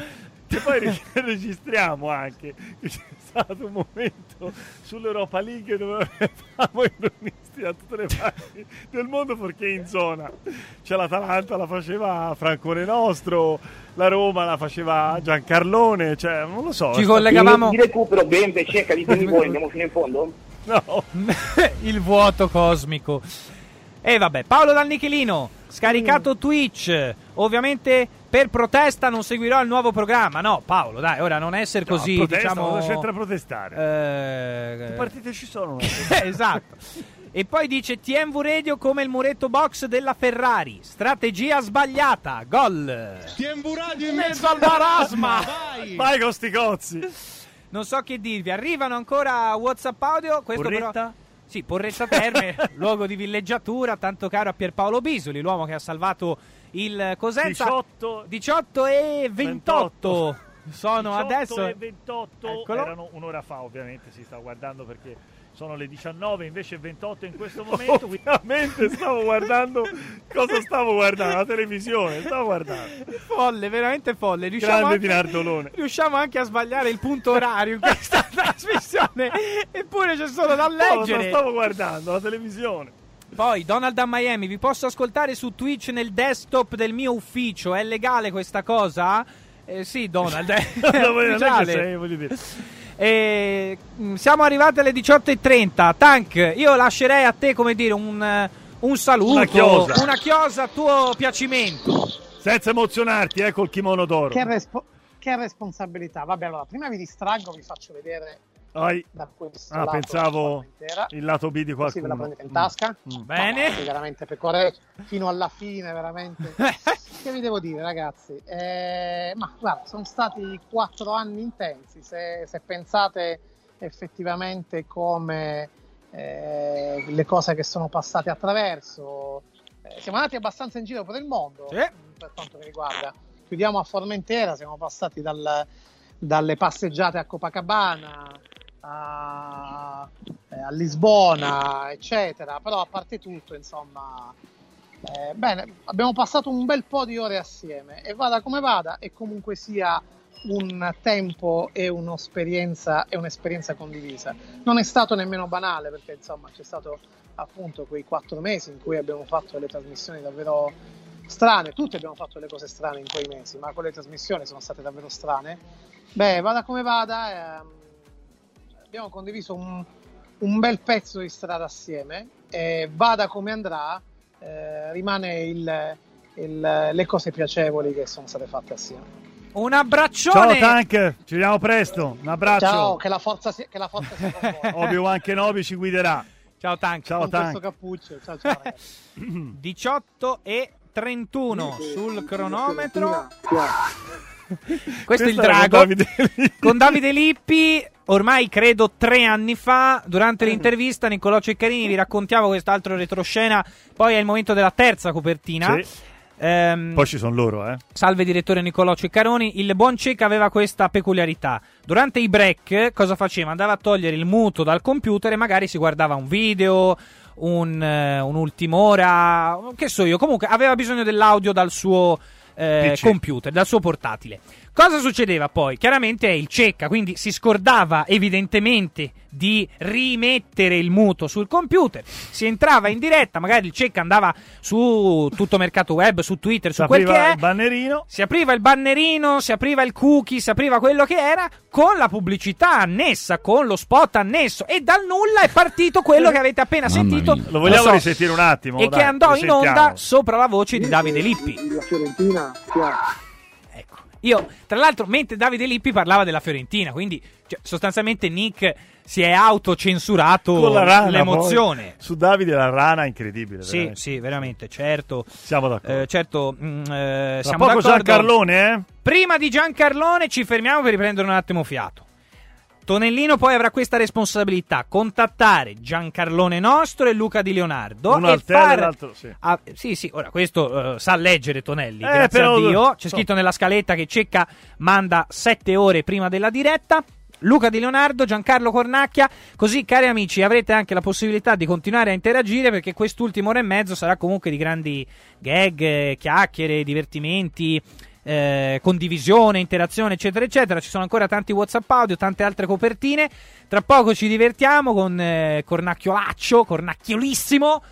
E poi registriamo anche che c'è stato un momento sull'Europa League dove eravamo ironisti da tutte le parti del mondo, perché in zona c'è l'Atalanta, la faceva Francone nostro, la Roma la faceva Giancarlone, cioè non lo so. Ci collegavamo. Di recupero Benve, Cecca, ditemi voi, andiamo fino in fondo? No. Il vuoto cosmico. E vabbè, Paolo Dal Nichilino, scaricato mm. Twitch, ovviamente per protesta non seguirò il nuovo programma. No, Paolo, dai, ora non essere no, così, protesta, diciamo... Non c'entra protestare. Eh... Che partite ci sono? Esatto. E poi dice T M W Radio come il muretto box della Ferrari. Strategia sbagliata. Gol. T M W Radio in mezzo al marasma. Vai. Vai con sti cozzi. Non so che dirvi. Arrivano ancora WhatsApp audio. Questo Porretta? Però... Sì, Porretta Terme, luogo di villeggiatura, tanto caro a Pierpaolo Bisoli, l'uomo che ha salvato il Cosenza. diciotto e ventotto sono diciotto adesso. diciotto e ventotto, eccolo. Erano un'ora fa, ovviamente, si sta guardando perché... Sono le diciannove, invece ventotto in questo momento. Ovviamente stavo guardando. Cosa stavo guardando? La televisione. Stavo guardando. Folle, veramente folle. Riusciamo Grande anche, Pinardolone. Riusciamo anche a sbagliare il punto orario in questa trasmissione. Eppure c'è solo da leggere. No, stavo guardando la televisione. Poi, Donald da Miami. Vi posso ascoltare su Twitch nel desktop del mio ufficio? È legale questa cosa? Eh, sì, Donald. È legale. Sei, voglio dire. E siamo arrivati alle diciotto e trenta. Tank, io lascerei a te, come dire, un, un saluto, una chiosa. una chiosa a tuo piacimento, senza emozionarti, eh, col kimono d'oro. Che, respo- che responsabilità. Vabbè, allora prima vi distraggo, vi faccio vedere Ai. da questo ah, lato, pensavo il lato B di qualcuno. Sì, ve la prendete in tasca. Mm. Mm. Bene. No, veramente percorrere fino alla fine, veramente. Che vi devo dire, ragazzi? Eh, ma guarda, sono stati quattro anni intensi. Se, se pensate effettivamente come eh, le cose che sono passate attraverso, eh, siamo andati abbastanza in giro per il mondo. Sì. Per quanto mi riguarda, chiudiamo a Formentera. Siamo passati dal, dalle passeggiate a Copacabana a, a Lisbona, eccetera. Però a parte tutto, insomma. Eh, bene, abbiamo passato un bel po' di ore assieme e vada come vada, e comunque sia un tempo e un'esperienza e un'esperienza condivisa. Non è stato nemmeno banale, perché insomma c'è stato appunto quei quattro mesi in cui abbiamo fatto le trasmissioni davvero strane. Tutti abbiamo fatto le cose strane in quei mesi, ma quelle trasmissioni sono state davvero strane. Beh, vada come vada, ehm, abbiamo condiviso un, un bel pezzo di strada assieme e vada come andrà. Eh, rimane il, il, le cose piacevoli che sono state fatte assieme. Un abbraccione. Ciao Tank, ci vediamo presto. Un abbraccio. Ciao, che la forza sia, che la forza sia con voi. Obi-Wan Kenobi ci guiderà. Ciao Tank. Ciao con Tank. Questo cappuccio. Ciao, ciao ragazzi. diciotto e trentuno sul cronometro. Questo è il drago con Davide Lippi. Con Davide Lippi. Ormai credo tre anni fa, durante l'intervista, Nicolò Ceccarini vi raccontava quest'altro retroscena. Poi è il momento della terza copertina. Sì. Ehm, Poi ci sono loro, eh. Salve direttore Nicolò Ceccaroni. Il buon Cecca aveva questa peculiarità. Durante i break, cosa faceva? Andava a togliere il muto dal computer e magari si guardava un video, un, un'ultima ora, che so io. Comunque aveva bisogno dell'audio dal suo... Eh, computer, dal suo portatile. Cosa succedeva poi? Chiaramente è il Cecca, quindi si scordava evidentemente di rimettere il muto sul computer. Si entrava in diretta, magari il Cecca andava su Tutto Mercato Web, su Twitter, su quel che è, il bannerino. Si apriva il bannerino, si apriva il cookie, si apriva quello che era, con la pubblicità annessa, con lo spot annesso, e dal nulla è partito quello che avete appena sentito. Lo vogliamo lo so, risentire un attimo. E dai, che andò in sentiamo. onda sopra la voce di Davide Lippi. La Fiorentina, ecco. Io, tra l'altro, mentre Davide Lippi parlava della Fiorentina, quindi cioè, sostanzialmente Nick si è autocensurato rana, l'emozione. Poi. Su Davide la rana è incredibile. Sì, veramente. sì, veramente, certo. Siamo d'accordo. Eh, certo, mh, eh, siamo d'accordo. Giancarlone, eh? Prima di Giancarlone ci fermiamo per riprendere un attimo fiato. Tonellino poi avrà questa responsabilità: contattare Giancarlone nostro e Luca Di Leonardo. Uno e al far... l'altro, sì. Ah, sì, sì, ora questo uh, sa leggere Tonelli, eh, grazie però... a Dio. C'è so. scritto nella scaletta che Cecca manda sette ore prima della diretta. Luca Di Leonardo, Giancarlo Cornacchia. Così, cari amici, avrete anche la possibilità di continuare a interagire, perché quest'ultima ora e mezzo sarà comunque di grandi gag, chiacchiere, divertimenti. Eh, condivisione, interazione, eccetera eccetera. Ci sono ancora tanti WhatsApp audio, tante altre copertine. Tra poco ci divertiamo con eh, Cornacchiolaccio, Cornacchiolissimo.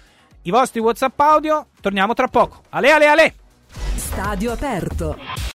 I vostri WhatsApp audio, torniamo tra poco. Ale ale ale. Stadio aperto.